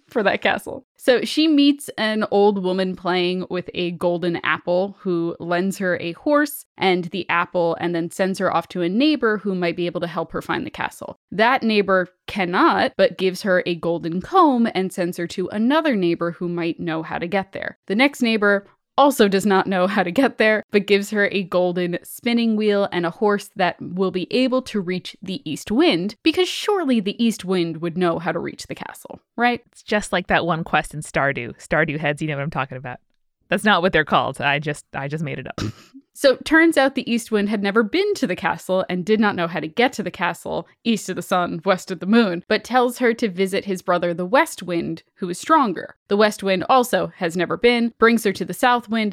for that castle. So she meets an old woman playing with a golden apple who lends her a horse and the apple and then sends her off to a neighbor who might be able to help her find the castle. That neighbor cannot, but gives her a golden comb and sends her to another neighbor who might know how to get there. The next neighbor also does not know how to get there, but gives her a golden spinning wheel and a horse that will be able to reach the East Wind, because surely the East Wind would know how to reach the castle, right? It's just like that one quest in Stardew. Stardew heads, you know what I'm talking about. That's not what they're called. I just made it up. So turns out the East Wind had never been to the castle and did not know how to get to the castle, east of the sun, west of the moon, but tells her to visit his brother, the West Wind, who is stronger. The West Wind also has never been, brings her to the South Wind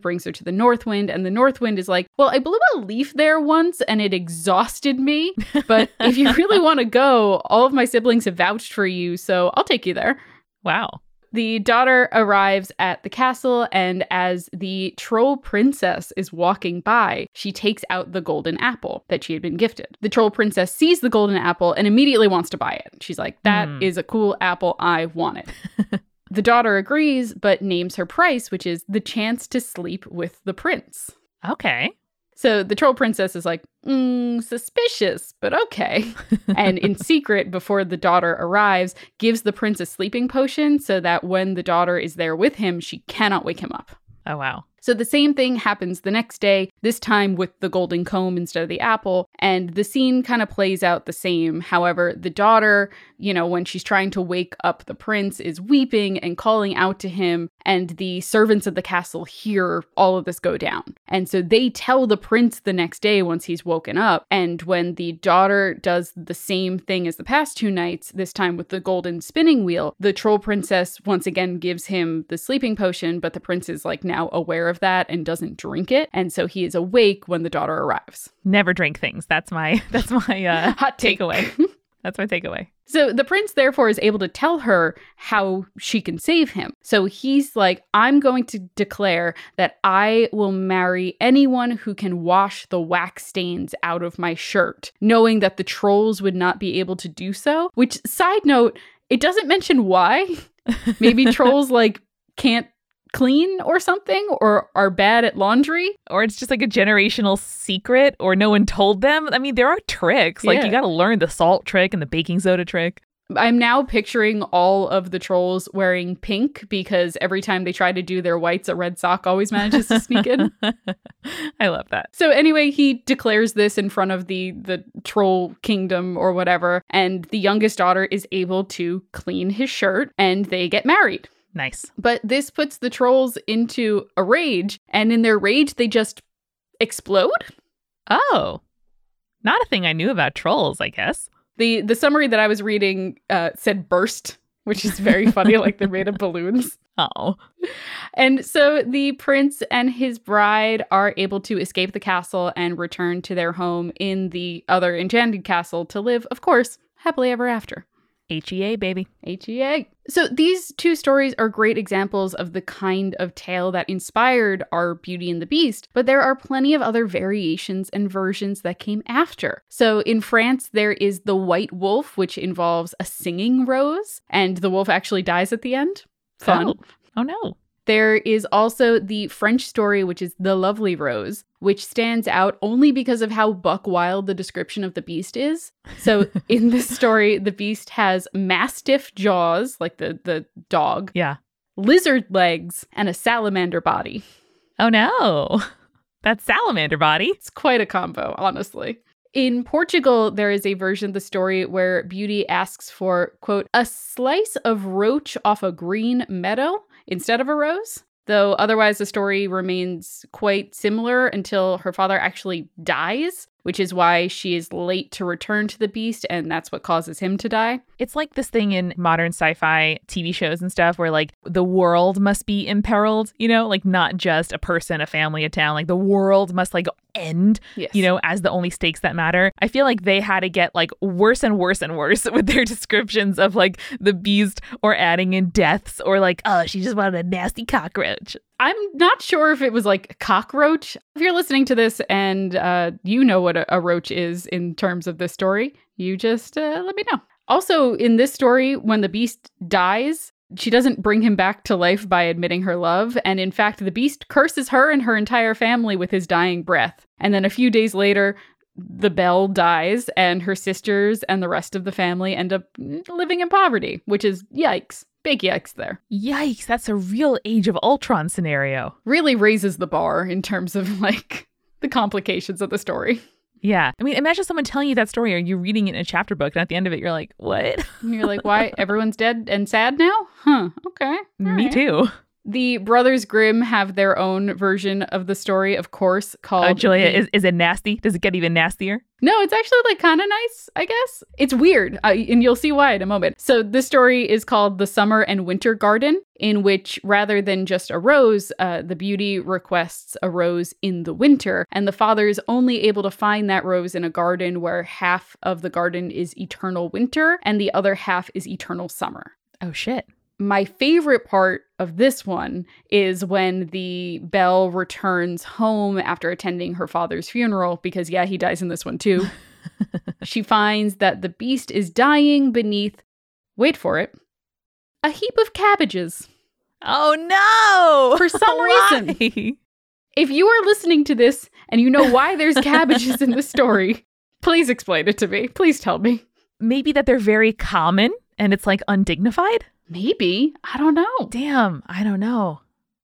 brings her to the North Wind, and the North Wind is well, I blew a leaf there once and it exhausted me, but if you really want to go, all of my siblings have vouched for you, so I'll take you there. Wow. The daughter arrives at the castle, and as the troll princess is walking by, she takes out the golden apple that she had been gifted. The troll princess sees the golden apple and immediately wants to buy it. She's like, that is a cool apple. I want it. The daughter agrees, but names her price, which is the chance to sleep with the prince. Okay. So the troll princess is suspicious, but okay. And in secret, before the daughter arrives, gives the prince a sleeping potion so that when the daughter is there with him, she cannot wake him up. Oh, wow. So the same thing happens the next day, this time with the golden comb instead of the apple. And the scene kind of plays out the same. However, the daughter, when she's trying to wake up the prince, is weeping and calling out to him. And the servants of the castle hear all of this go down. And so they tell the prince the next day once he's woken up. And when the daughter does the same thing as the past two nights, this time with the golden spinning wheel, the troll princess once again gives him the sleeping potion, but the prince is now aware of that and doesn't drink it. And so he is awake when the daughter arrives. Never drink things. That's my hot takeaway. That's my takeaway. So the prince, therefore, is able to tell her how she can save him. So he's like, I'm going to declare that I will marry anyone who can wash the wax stains out of my shirt, knowing that the trolls would not be able to do so. Which, side note, it doesn't mention why. Maybe trolls, can't clean or something, or are bad at laundry, or it's just a generational secret, or no one told them. I mean, there are tricks. You got to learn the salt trick and the baking soda trick. I'm now picturing all of the trolls wearing pink because every time they try to do their whites, a red sock always manages to sneak in. I love that. So anyway, he declares this in front of the troll kingdom or whatever, and the youngest daughter is able to clean his shirt, and they get married. Nice. But this puts the trolls into a rage, and in their rage, they just explode. Oh, Not a thing I knew about trolls, I guess. The summary that I was reading said burst, which is very funny, like they're made of balloons. Oh. And so the prince and his bride are able to escape the castle and return to their home in the other enchanted castle to live, of course, happily ever after. HEA, baby. HEA. So these two stories are great examples of the kind of tale that inspired our Beauty and the Beast, but there are plenty of other variations and versions that came after. So in France, there is The White Wolf, which involves a singing rose, and the wolf actually dies at the end. Fun. Oh no. There is also the French story, which is The Lovely Rose, which stands out only because of how buck wild the description of the beast is. So in this story, the beast has mastiff jaws, like the dog, yeah, lizard legs, and a salamander body. Oh no, that salamander body. It's quite a combo, honestly. In Portugal, there is a version of the story where Beauty asks for, quote, a slice of roach off a green meadow instead of a rose, though otherwise the story remains quite similar until her father actually dies, which is why she is late to return to the beast, and that's what causes him to die. It's like this thing in modern sci-fi TV shows and stuff where, like, the world must be imperiled, you know, like not just a person, a family, a town, like the world must, like, end, yes, you know, as the only stakes that matter. I feel like they had to get, like, worse and worse and worse with their descriptions of, like, the beast, or adding in deaths, or like, oh, she just wanted a nasty cockroach. I'm not sure if it was like cockroach. If you're listening to this and you know what a roach is in terms of this story, you just let me know. Also, in this story, when the beast dies, she doesn't bring him back to life by admitting her love. And in fact, the beast curses her and her entire family with his dying breath. And then a few days later, the belle dies and her sisters and the rest of the family end up living in poverty, which is yikes. Big yikes there. Yikes, that's a real Age of Ultron scenario. Really raises the bar in terms of, like, the complications of the story. Yeah. I mean, imagine someone telling you that story, or you reading it in a chapter book, and at the end of it, you're like, what? And you're like, why? Everyone's dead and sad now? Huh. Okay. All me right. Too. The Brothers Grimm have their own version of the story, of course, called... Oh, Julia, is it nasty? Does it get even nastier? No, it's actually, like, kind of nice, I guess. It's weird, and you'll see why in a moment. So this story is called The Summer and Winter Garden, in which, rather than just a rose, the beauty requests a rose in the winter, and the father is only able to find that rose in a garden where half of the garden is eternal winter, and the other half is eternal summer. Oh, shit. My favorite part of this one is when the belle returns home after attending her father's funeral, because, yeah, he dies in this one, too. She finds that the beast is dying beneath, wait for it, a heap of cabbages. Oh, no! For some reason. If you are listening to this and you know why there's cabbages in the story, please explain it to me. Please tell me. Maybe that they're very common and it's, like, undignified? Maybe. I don't know. Damn, I don't know.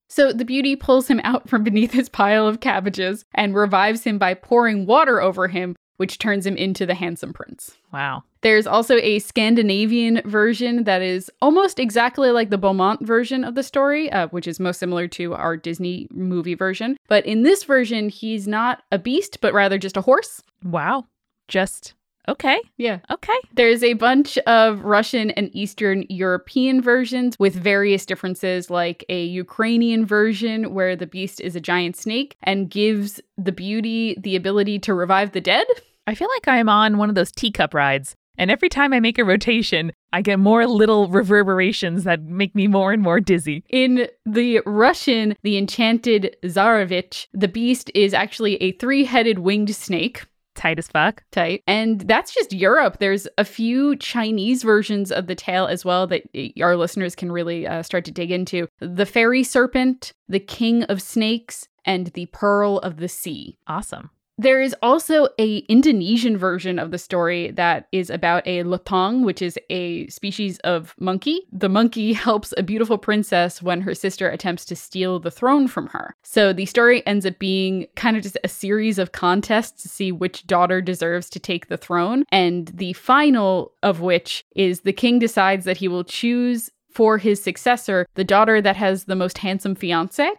So the beauty pulls him out from beneath his pile of cabbages and revives him by pouring water over him, which turns him into the handsome prince. Wow. There's also a Scandinavian version that is almost exactly like the Beaumont version of the story, which is most similar to our Disney movie version. But in this version, he's not a beast, but rather just a horse. Wow. Just... Okay. Yeah. Okay. There's a bunch of Russian and Eastern European versions with various differences, like a Ukrainian version where the beast is a giant snake and gives the beauty the ability to revive the dead. I feel like I'm on one of those teacup rides, and every time I make a rotation, I get more little reverberations that make me more and more dizzy. In the Russian, the enchanted Tsarevich, the beast is actually a three-headed winged snake. Tight as fuck. Tight. And that's just Europe. There's a few Chinese versions of the tale as well that our listeners can really start to dig into. The Fairy Serpent, the King of Snakes, and the Pearl of the Sea. Awesome. There is also a Indonesian version of the story that is about a lontong, which is a species of monkey. The monkey helps a beautiful princess when her sister attempts to steal the throne from her. So the story ends up being kind of just a series of contests to see which daughter deserves to take the throne. And the final of which is the king decides that he will choose for his successor the daughter that has the most handsome fiancé,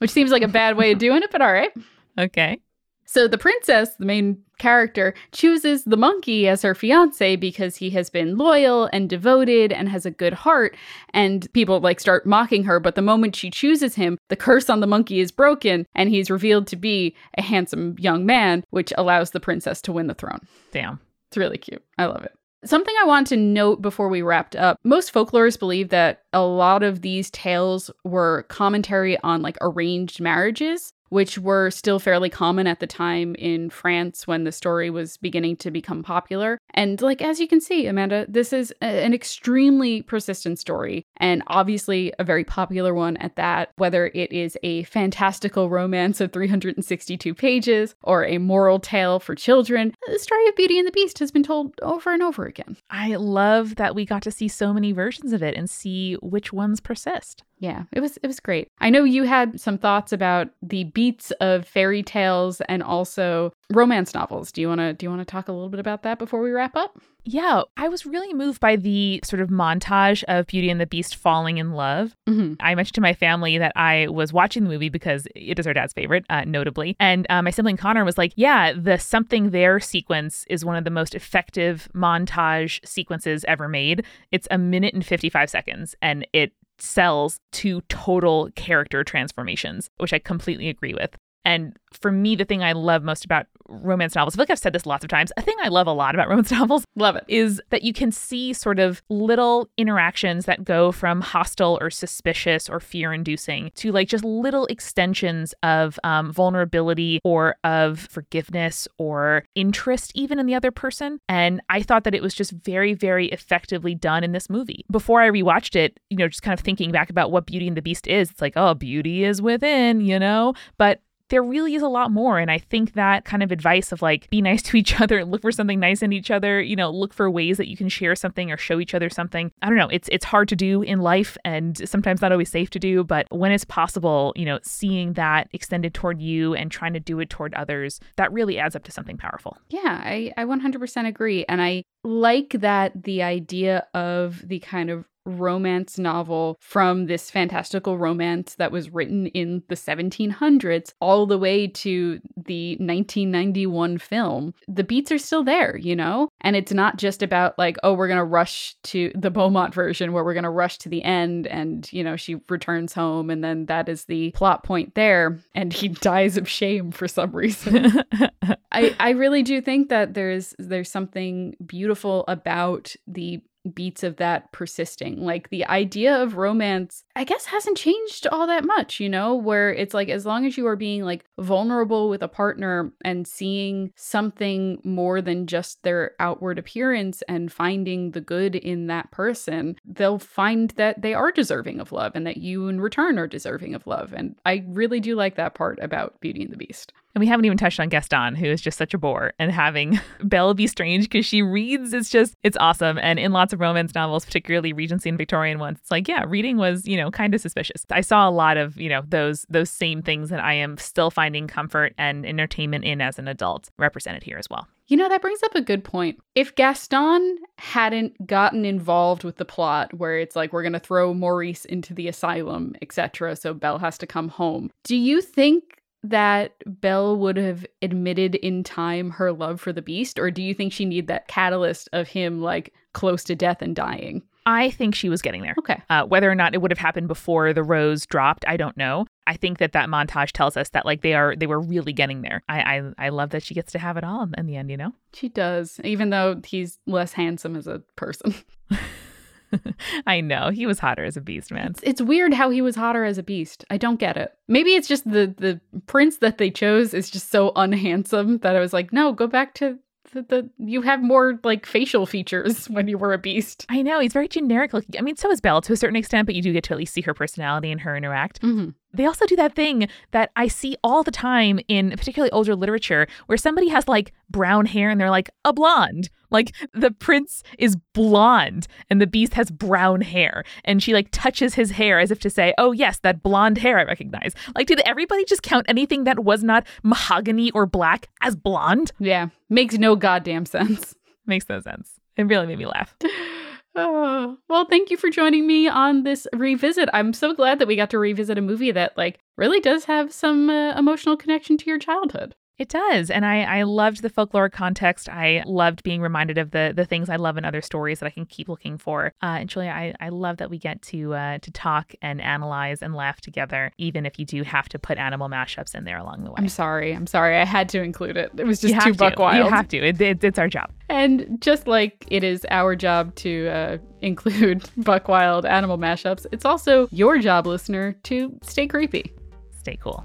which seems like a bad way of doing it, but all right. Okay. So the princess, the main character, chooses the monkey as her fiancé because he has been loyal and devoted and has a good heart. And people start mocking her. But the moment she chooses him, the curse on the monkey is broken and he's revealed to be a handsome young man, which allows the princess to win the throne. Damn. It's really cute. I love it. Something I want to note before we wrapped up, most folklorists believe that a lot of these tales were commentary on arranged marriages, which were still fairly common at the time in France when the story was beginning to become popular. And as you can see, Amanda, this is an extremely persistent story, and obviously a very popular one at that, whether it is a fantastical romance of 362 pages or a moral tale for children. The story of Beauty and the Beast has been told over and over again. I love that we got to see so many versions of it and see which ones persist. Yeah, it was great. I know you had some thoughts about the beats of fairy tales and also romance novels. Do you want to talk a little bit about that before we wrap up? Yeah, I was really moved by the sort of montage of Beauty and the Beast falling in love. Mm-hmm. I mentioned to my family that I was watching the movie because it is our dad's favorite, notably. And my sibling Connor was like, yeah, the Something There sequence is one of the most effective montage sequences ever made. It's 1 minute and 55 seconds and it sells 2 total character transformations, which I completely agree with. And for me, the thing I love most about romance novels, I feel like I've said this lots of times, a thing I love a lot about romance novels, love it, is that you can see sort of little interactions that go from hostile or suspicious or fear-inducing to just little extensions of vulnerability or of forgiveness or interest even in the other person. And I thought that it was just very, very effectively done in this movie. Before I rewatched it, just kind of thinking back about what Beauty and the Beast is, it's oh, beauty is within, but there really is a lot more. And I think that kind of advice of be nice to each other, look for something nice in each other, look for ways that you can share something or show each other something. I don't know. It's hard to do in life and sometimes not always safe to do. But when it's possible, seeing that extended toward you and trying to do it toward others, that really adds up to something powerful. Yeah, I 100% agree. And I like that the idea of the kind of romance novel from this fantastical romance that was written in the 1700s all the way to the 1991 film. The beats are still there, and it's not just about we're going to rush to the Beaumont version where we're going to rush to the end and, she returns home and then that is the plot point there and he dies of shame for some reason. I really do think that there's something beautiful about the beats of that persisting. The idea of romance, I guess, hasn't changed all that much, where it's as long as you are being vulnerable with a partner and seeing something more than just their outward appearance and finding the good in that person, they'll find that they are deserving of love and that you in return are deserving of love. And I really do like that part about Beauty and the Beast. And we haven't even touched on Gaston, who is just such a bore, and having Belle be strange because she reads, it's awesome. And in lots of romance novels, particularly Regency and Victorian ones, it's reading was, kind of suspicious. I saw a lot of, those same things that I am still finding comfort and entertainment in as an adult represented here as well. That brings up a good point. If Gaston hadn't gotten involved with the plot where it's we're going to throw Maurice into the asylum, etc., so Belle has to come home, do you think that Belle would have admitted in time her love for the Beast? Or do you think she needed that catalyst of him close to death and dying? I think she was getting there. Okay. Whether or not it would have happened before the rose dropped, I don't know. I think that montage tells us that they were really getting there. I love that she gets to have it all in the end, She does, even though he's less handsome as a person. I know. He was hotter as a beast, man. It's weird how he was hotter as a beast. I don't get it. Maybe it's just the prince that they chose is just so unhandsome that I was no, go back to the you have more facial features when you were a beast. I know. He's very generic looking. I mean, so is Belle to a certain extent, but you do get to at least see her personality and her interact. Mm-hmm. They also do that thing that I see all the time in particularly older literature where somebody has brown hair and they're a blonde. The prince is blonde and the beast has brown hair. And she touches his hair as if to say, oh, yes, that blonde hair I recognize. Did everybody just count anything that was not mahogany or black as blonde? Yeah. Makes no goddamn sense. Makes no sense. It really made me laugh. Oh, well, thank you for joining me on this revisit. I'm so glad that we got to revisit a movie that really does have some emotional connection to your childhood. It does. And I loved the folkloric context. I loved being reminded of the things I love in other stories that I can keep looking for. And Julia, I love that we get to talk and analyze and laugh together, even if you do have to put animal mashups in there along the way. I'm sorry. I had to include it. It was just too buck wild. You have to. It's our job. And just like it is our job to include buck wild animal mashups, it's also your job, listener, to stay creepy. Stay cool.